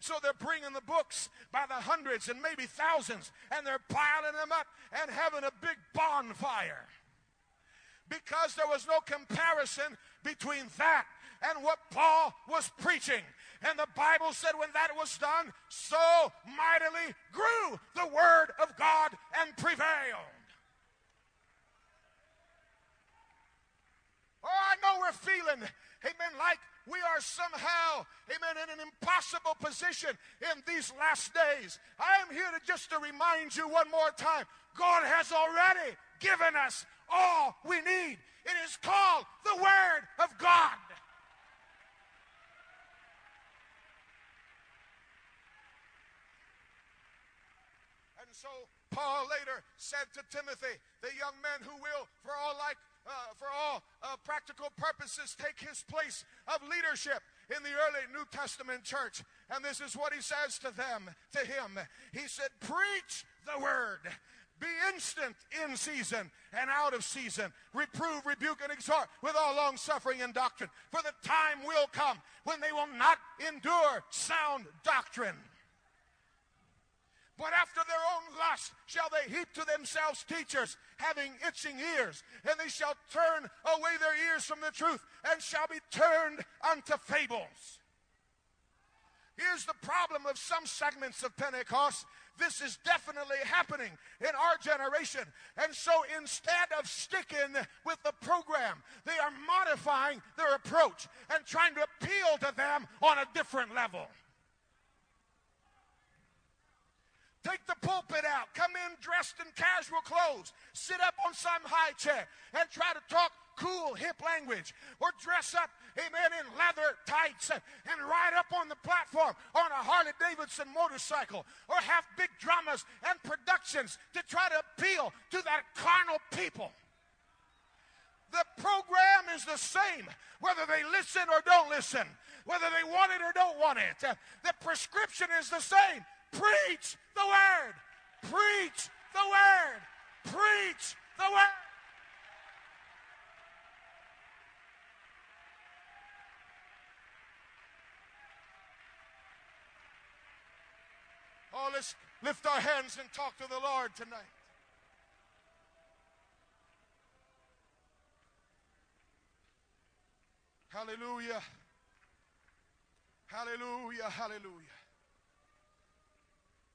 So they're bringing the books by the hundreds and maybe thousands, and they're piling them up and having a big bonfire. Because there was no comparison between that and what Paul was preaching. And the Bible said when that was done, so mightily grew the word of God and prevailed. Oh, I know we're feeling, amen, like we are somehow, amen, in an impossible position in these last days. I am here to remind you one more time, God has already given us all we need. It is called the Word of God. And so Paul later said to Timothy, the young man who will for all practical purposes take his place of leadership in the early New Testament church. And this is what he says to him. He said, preach the word. Be instant in season and out of season. Reprove, rebuke, and exhort with all long-suffering and doctrine. For the time will come when they will not endure sound doctrine. But after their own lust shall they heap to themselves teachers, having itching ears. And they shall turn away their ears from the truth, and shall be turned unto fables. Here's the problem of some segments of Pentecost. This is definitely happening in our generation. And so instead of sticking with the program, they are modifying their approach and trying to appeal to them on a different level. Take the pulpit out. Come in dressed in casual clothes. Sit up on some high chair and try to talk cool, hip language. Or dress up, amen, in leather tights and ride up on the platform on a Harley Davidson motorcycle. Or have big dramas and productions to try to appeal to that carnal people. The program is the same, whether they listen or don't listen. Whether they want it or don't want it. The prescription is the same. Preach the word. Preach the word. Preach the word. Oh, let's lift our hands and talk to the Lord tonight. Hallelujah. Hallelujah. Hallelujah.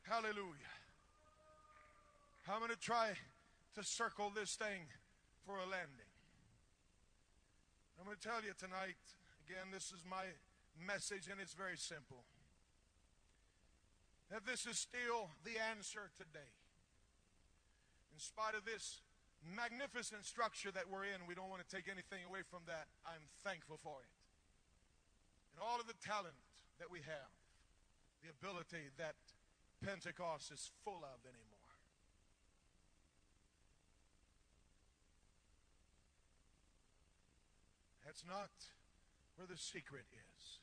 Hallelujah. I'm going to try to circle this thing for a landing. I'm going to tell you tonight, again, this is my message, and it's very simple. That this is still the answer today. In spite of this magnificent structure that we're in, we don't want to take anything away from that. I'm thankful for it. And all of the talent that we have, the ability that Pentecost is full of anymore. That's not where the secret is.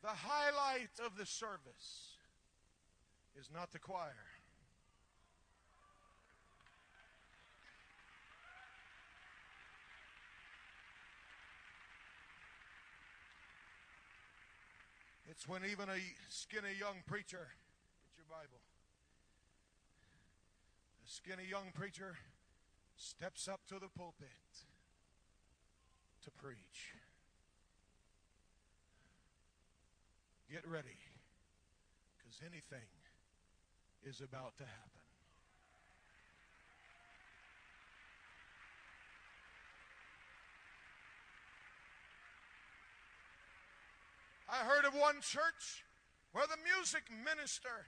The highlight of the service is not the choir. It's when even a skinny young preacher, get your Bible, a skinny young preacher steps up to the pulpit to preach. Get ready, because anything is about to happen. I heard of one church where the music minister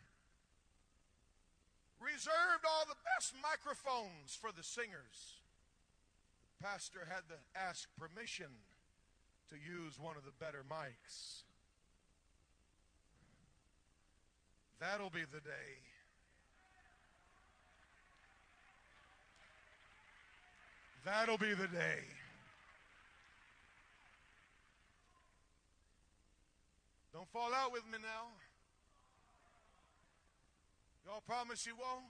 reserved all the best microphones for the singers. The pastor had to ask permission to use one of the better mics. That'll be the day. That'll be the day. Don't fall out with me now. Y'all promise you won't?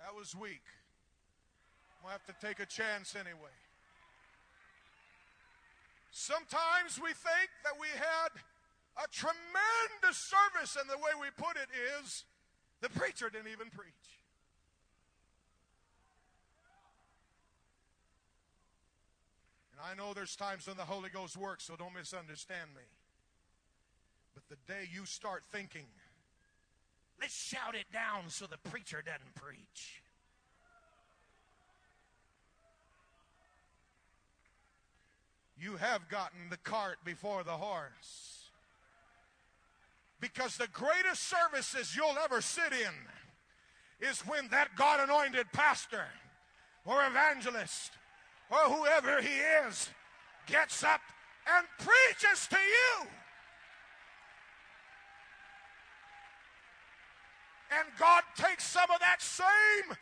That was weak. We'll have to take a chance anyway. Sometimes we think that we had a tremendous service, and the way we put it is the preacher didn't even preach. And I know there's times when the Holy Ghost works, so don't misunderstand me. But the day you start thinking, let's shout it down so the preacher doesn't preach. You have gotten the cart before the horse. Because the greatest services you'll ever sit in is when that God-anointed pastor or evangelist or whoever he is gets up and preaches to you. And God takes some of that same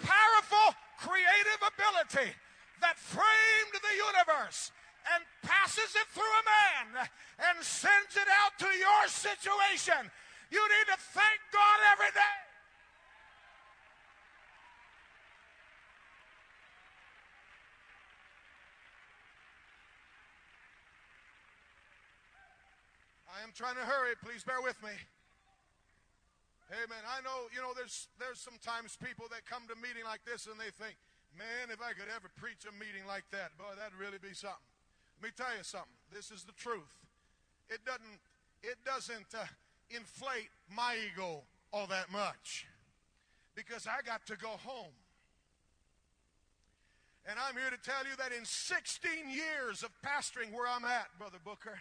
powerful creative ability that framed the universe and passes it through a man and sends it out to your situation. You need to thank God every day. I am trying to hurry. Please bear with me. Amen. I know, there's sometimes people that come to a meeting like this and they think, man, if I could ever preach a meeting like that, boy, that'd really be something. Let me tell you something. This is the truth. It doesn't inflate my ego all that much, because I got to go home. And I'm here to tell you that in 16 years of pastoring where I'm at, Brother Booker,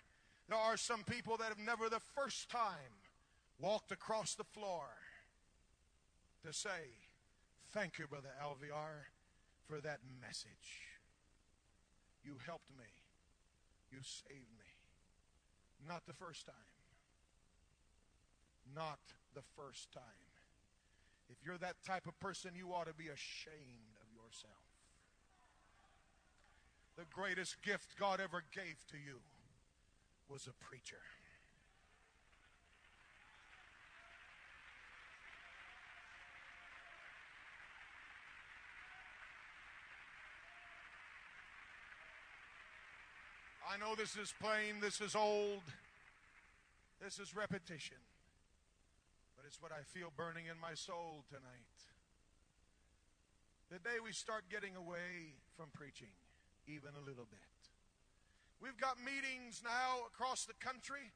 there are some people that have never the first time walked across the floor to say, thank you, Brother Alvear, for that message. You helped me. You saved me. Not the first time. Not the first time. If you're that type of person, you ought to be ashamed of yourself. The greatest gift God ever gave to you was a preacher. I know this is plain, this is old, this is repetition, but it's what I feel burning in my soul tonight. The day we start getting away from preaching, even a little bit. We've got meetings now across the country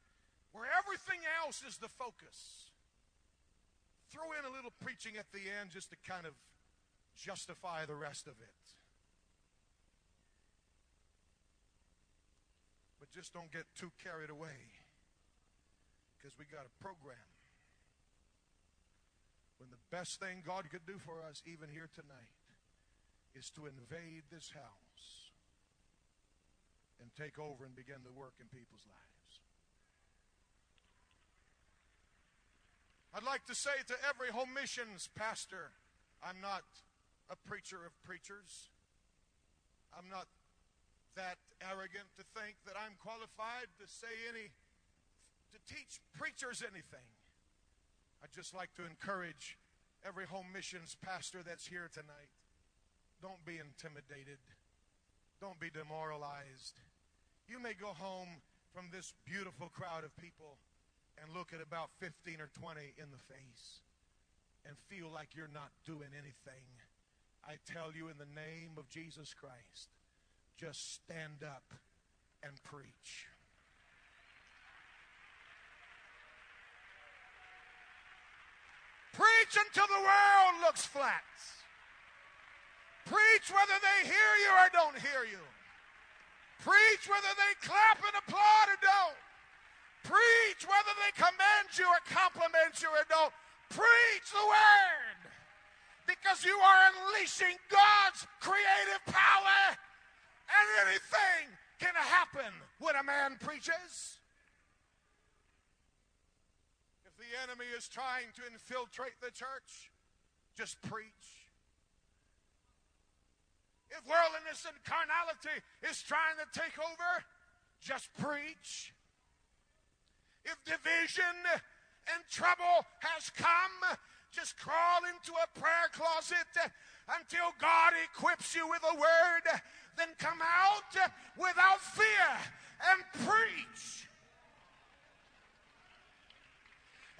where everything else is the focus. Throw in a little preaching at the end just to kind of justify the rest of it. But just don't get too carried away, because we got a program. When the best thing God could do for us, even here tonight, is to invade this house and take over and begin to work in people's lives. I'd like to say to every home missions pastor, I'm not a preacher of preachers. I'm not that arrogant to think that I'm qualified to teach preachers anything. I'd just like to encourage every home missions pastor that's here tonight. Don't be intimidated. Don't be demoralized. You may go home from this beautiful crowd of people and look at about 15 or 20 in the face and feel like you're not doing anything. I tell you, in the name of Jesus Christ, just stand up and preach. Preach until the world looks flat. Preach whether they hear you or don't hear you. Preach whether they clap and applaud or don't. Preach whether they commend you or compliment you or don't. Preach the word, because you are unleashing God's creative power, and anything can happen when a man preaches. If the enemy is trying to infiltrate the church, just preach. If worldliness and carnality is trying to take over, just preach. If division and trouble has come, just crawl into a prayer closet until God equips you with a word. Then come out without fear and preach.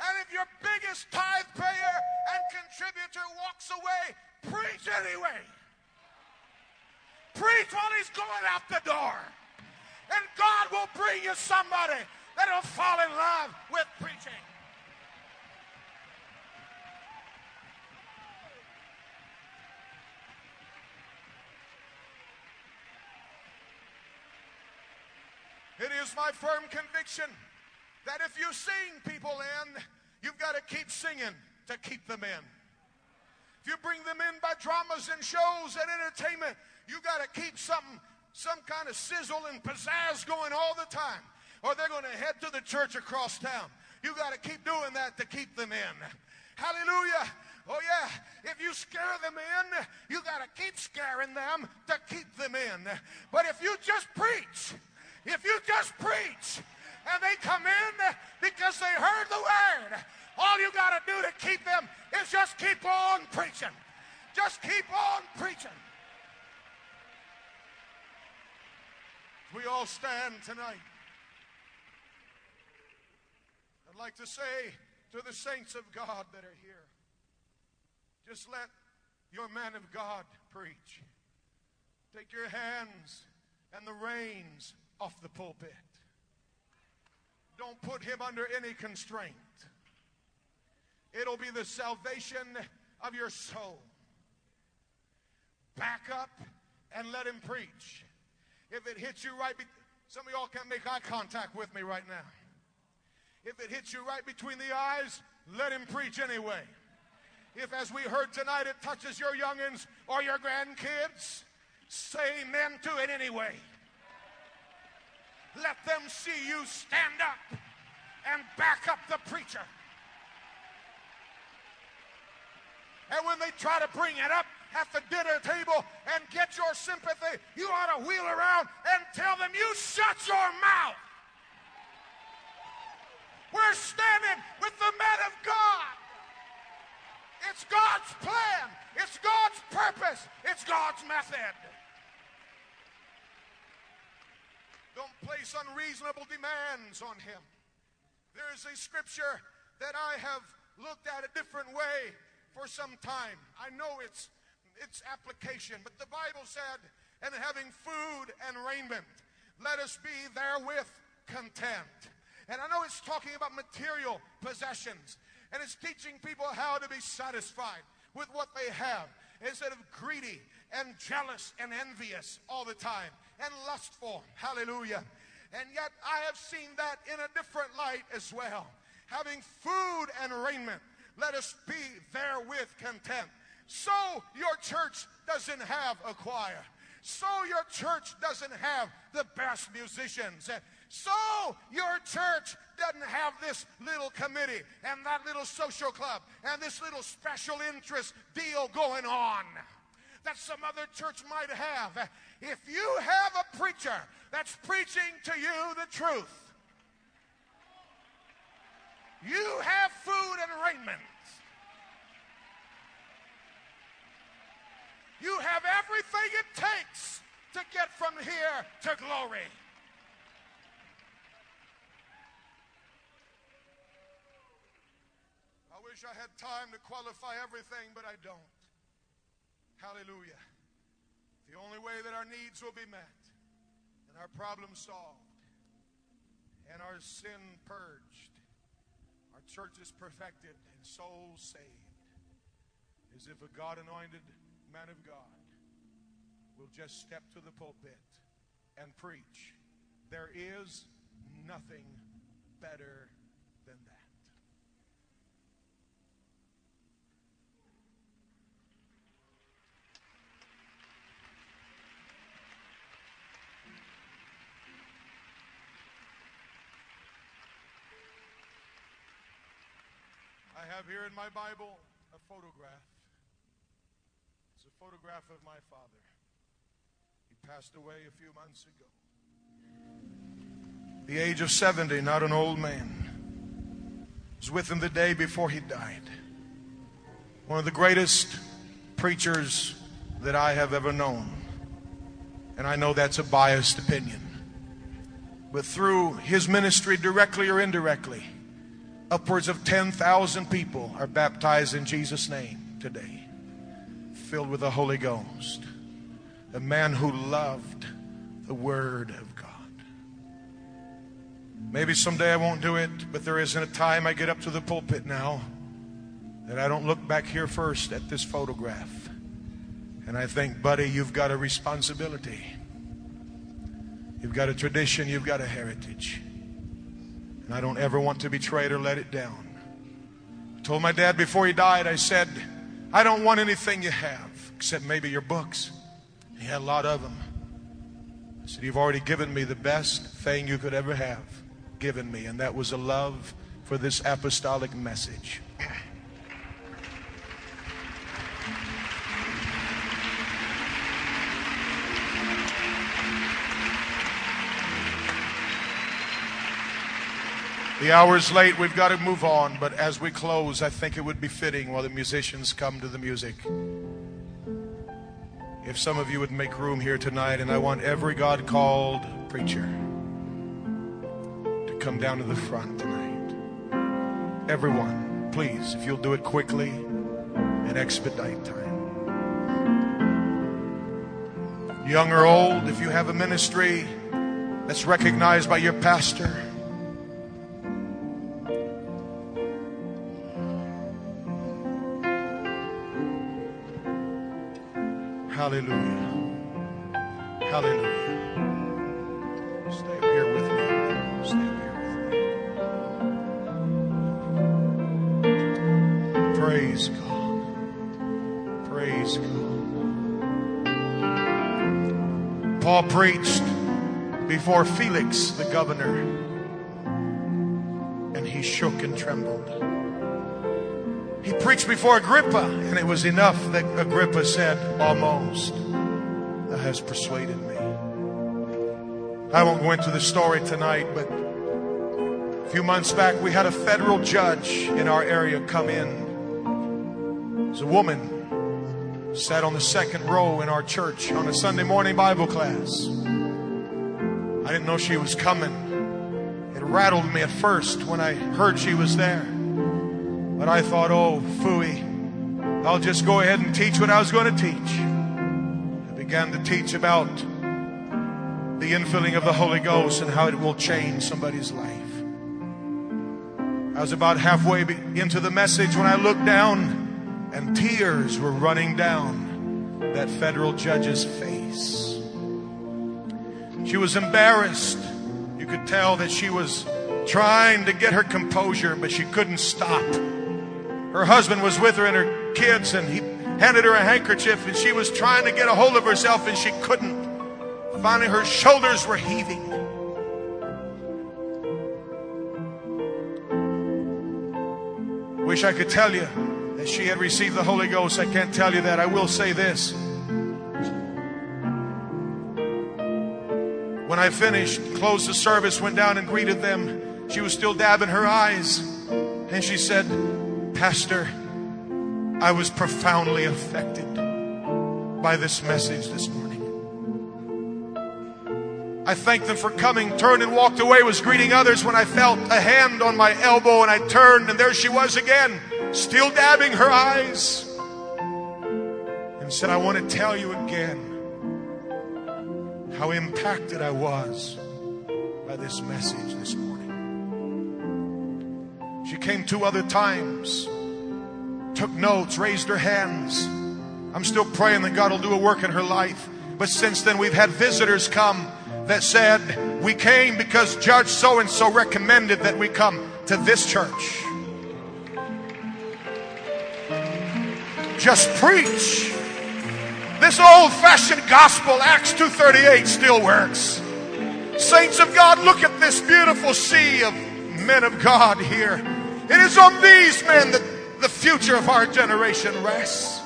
And if your biggest tithe payer and contributor walks away, preach anyway. Preach while he's going out the door. And God will bring you somebody that will fall in love with preaching. It is my firm conviction that if you sing people in, you've got to keep singing to keep them in. If you bring them in by dramas and shows and entertainment, you got to keep some kind of sizzle and pizzazz going all the time, or they're going to head to the church across town. You got to keep doing that to keep them in. Hallelujah. Oh yeah, if you scare them in, you got to keep scaring them to keep them in. But if you just preach and they come in because they heard the word, all you got to do to keep them is just keep on preaching. Just keep on preaching. We all stand tonight. I'd like to say to the saints of God that are here, just let your man of God preach. Take your hands and the reins off the pulpit. Don't put him under any constraint. It'll be the salvation of your soul. Back up and let him preach. If it hits you right, some of y'all can't make eye contact with me right now. If it hits you right between the eyes, let him preach anyway. If, as we heard tonight, it touches your youngins or your grandkids, say amen to it anyway. Let them see you stand up and back up the preacher. And when they try to bring it up at the dinner table and get your sympathy, you ought to wheel around and tell them, you shut your mouth. We're standing with the man of God. It's God's plan. It's God's purpose. It's God's method. Don't place unreasonable demands on him. There is a scripture that I have looked at a different way for some time. I know its application, but the Bible said, and having food and raiment, let us be therewith content. And I know it's talking about material possessions, and it's teaching people how to be satisfied with what they have instead of greedy and jealous and envious all the time and lustful. Hallelujah. And yet I have seen that in a different light as well. Having food and raiment, let us be therewith content. So your church doesn't have a choir. So your church doesn't have the best musicians. So your church doesn't have this little committee and that little social club and this little special interest deal going on that some other church might have. If you have a preacher that's preaching to you the truth, you have food and raiment. You have everything it takes to get from here to glory. I wish I had time to qualify everything, but I don't. Hallelujah. The only way that our needs will be met and our problems solved and our sin purged, our churches perfected and souls saved, is if a God-anointed man of God will just step to the pulpit and preach. There is nothing better than that. I have here in my Bible a photograph. It's a photograph of my father. He passed away a few months ago. The age of 70, not an old man. I was with him the day before he died. One of the greatest preachers that I have ever known. And I know that's a biased opinion. But through his ministry, directly or indirectly, upwards of 10,000 people are baptized in Jesus' name today, filled with the Holy Ghost. A man who loved the Word of God. Maybe someday I won't do it, but there isn't a time I get up to the pulpit now that I don't look back here first at this photograph. And I think, buddy, you've got a responsibility. You've got a tradition, you've got a heritage. And I don't ever want to betray it or let it down. I told my dad before he died, I said, I don't want anything you have, except maybe your books. He had a lot of them. I said, you've already given me the best thing you could ever have given me, and that was a love for this apostolic message. The hour's late, we've got to move on, but as we close, I think it would be fitting while the musicians come to the music, if some of you would make room here tonight, and I want every God-called preacher to come down to the front tonight. Everyone, please, if you'll do it quickly and expedite time. Young or old, if you have a ministry that's recognized by your pastor, hallelujah, hallelujah. Stay up here with me. Stay up here with me. Praise God. Praise God. Paul preached before Felix, the governor, and he shook and trembled. He preached before Agrippa, and it was enough that Agrippa said, almost, thou hast persuaded me. I won't go into the story tonight, but a few months back, we had a federal judge in our area come in. It was a woman, sat on the second row in our church on a Sunday morning Bible class. I didn't know she was coming. It rattled me at first when I heard she was there. But I thought, oh, phooey, I'll just go ahead and teach what I was going to teach. I began to teach about the infilling of the Holy Ghost and how it will change somebody's life. I was about halfway into the message when I looked down and tears were running down that federal judge's face. She was embarrassed. You could tell that she was trying to get her composure, but she couldn't stop. Her husband was with her and her kids, and he handed her a handkerchief, and she was trying to get a hold of herself, and she couldn't. Finally, her shoulders were heaving. Wish I could tell you that she had received the Holy Ghost. I can't tell you that. I will say this. When I finished, closed the service, went down and greeted them, she was still dabbing her eyes, and she said, Pastor, I was profoundly affected by this message this morning. I thanked them for coming, turned and walked away, was greeting others when I felt a hand on my elbow, and I turned, and there she was again, still dabbing her eyes, and said, I want to tell you again how impacted I was by this message this morning. She came two other times, took notes, raised her hands. I'm still praying that God will do a work in her life. But since then, we've had visitors come that said, we came because Judge so-and-so recommended that we come to this church. Just preach. This old-fashioned gospel, Acts 2:38, still works. Saints of God, look at this beautiful sea of men of God here. It is on these men that the future of our generation rests.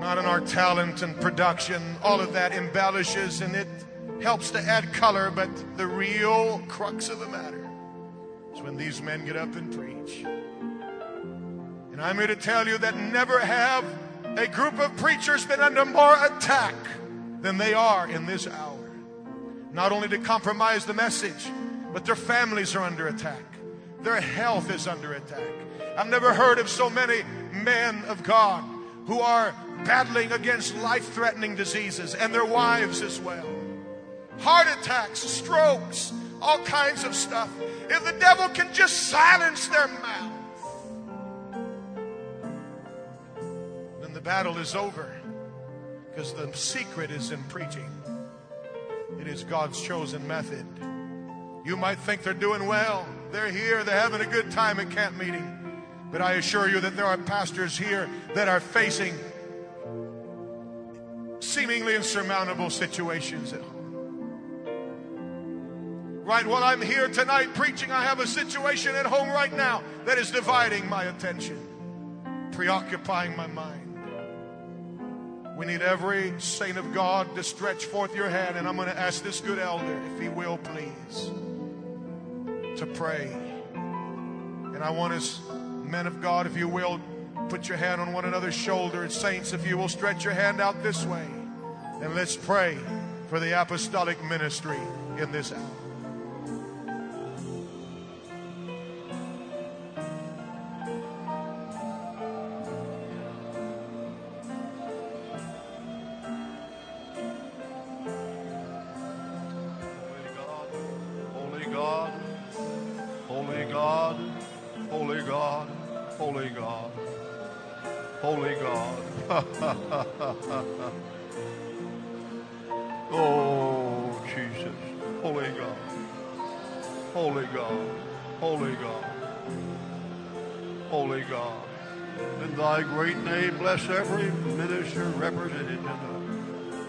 Not in our talent and production. All of that embellishes and it helps to add color, but the real crux of the matter is when these men get up and preach. And I'm here to tell you that never have a group of preachers been under more attack than they are in this hour. Not only to compromise the message, but their families are under attack. Their health is under attack. I've never heard of so many men of God who are battling against life-threatening diseases, and their wives as well. Heart attacks, strokes, all kinds of stuff. If the devil can just silence their mouth, battle is over, because the secret is in preaching. It is God's chosen method. You might think they're doing well. They're here. They're having a good time at camp meeting. But I assure you that there are pastors here that are facing seemingly insurmountable situations at home. Right while I'm here tonight preaching, I have a situation at home right now that is dividing my attention, preoccupying my mind. We need every saint of God to stretch forth your hand, and I'm going to ask this good elder, if he will please, to pray. And I want us, men of God, if you will, put your hand on one another's shoulder. And saints, if you will, stretch your hand out this way. And let's pray for the apostolic ministry in this hour. Holy God, Holy God. Oh, Jesus, Holy God, Holy God, Holy God, Holy God. In thy great name, bless every minister represented tonight.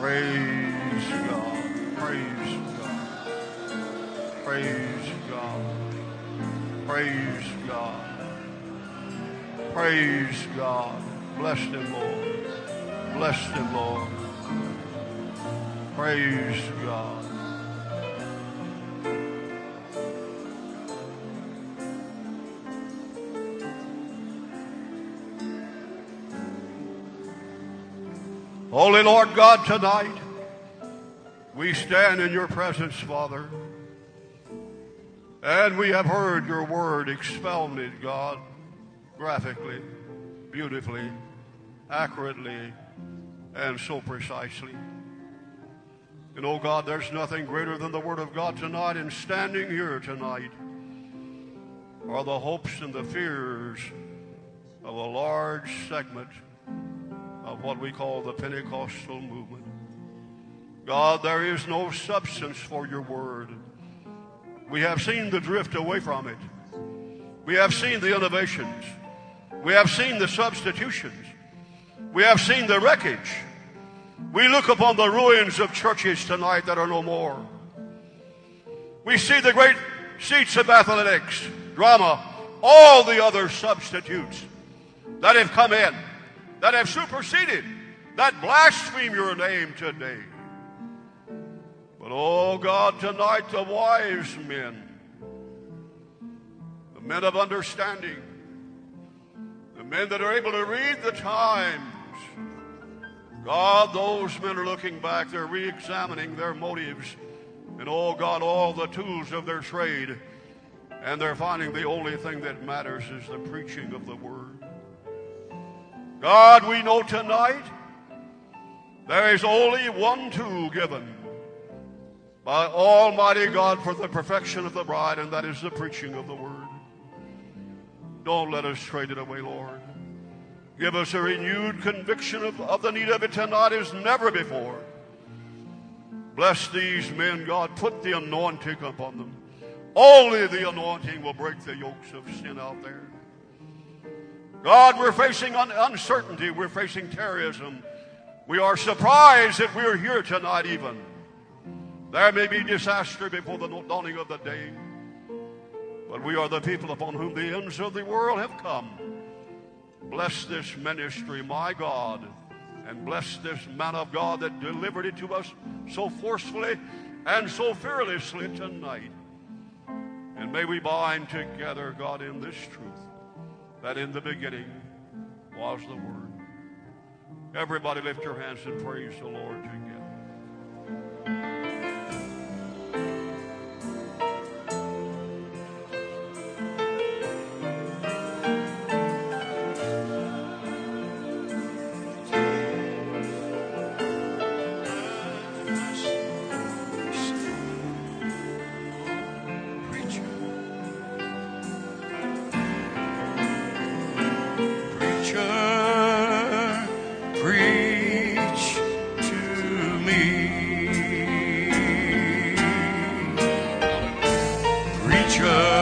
Praise God, praise God, praise God, praise God, praise God. Bless them, Lord. Bless them, Lord. Praise God. Holy Lord God, tonight we stand in your presence, Father, and we have heard your word expounded, God, graphically, beautifully, accurately, and so precisely. And, oh God, there's nothing greater than the word of God tonight, and standing here tonight are the hopes and the fears of a large segment of what we call the Pentecostal movement. God, there is no substance for your word. We have seen the drift away from it. We have seen the innovations. We have seen the substitutions. We have seen the wreckage. We look upon the ruins of churches tonight that are no more. We see the great seats of athletics, drama, all the other substitutes that have come in, that have superseded, that blaspheme your name today. But, oh God, tonight the wise men, the men of understanding, the men that are able to read the times, God, those men are looking back. They're re-examining their motives and, oh God, all the tools of their trade. And they're finding the only thing that matters is the preaching of the word. God, we know tonight there is only one tool given by Almighty God for the perfection of the bride, and that is the preaching of the word. Don't let us trade it away, Lord. Give us a renewed conviction of the need of it tonight as never before. Bless these men, God. Put the anointing upon them. Only the anointing will break the yokes of sin out there. God, we're facing uncertainty. We're facing terrorism. We are surprised that we're here tonight even. There may be disaster before the dawning of the day. But we are the people upon whom the ends of the world have come. Bless this ministry, my God, and bless this man of God that delivered it to us so forcefully and so fearlessly tonight. And may we bind together, God, in this truth, that in the beginning was the Word. Everybody lift your hands and praise the Lord together. Preacher,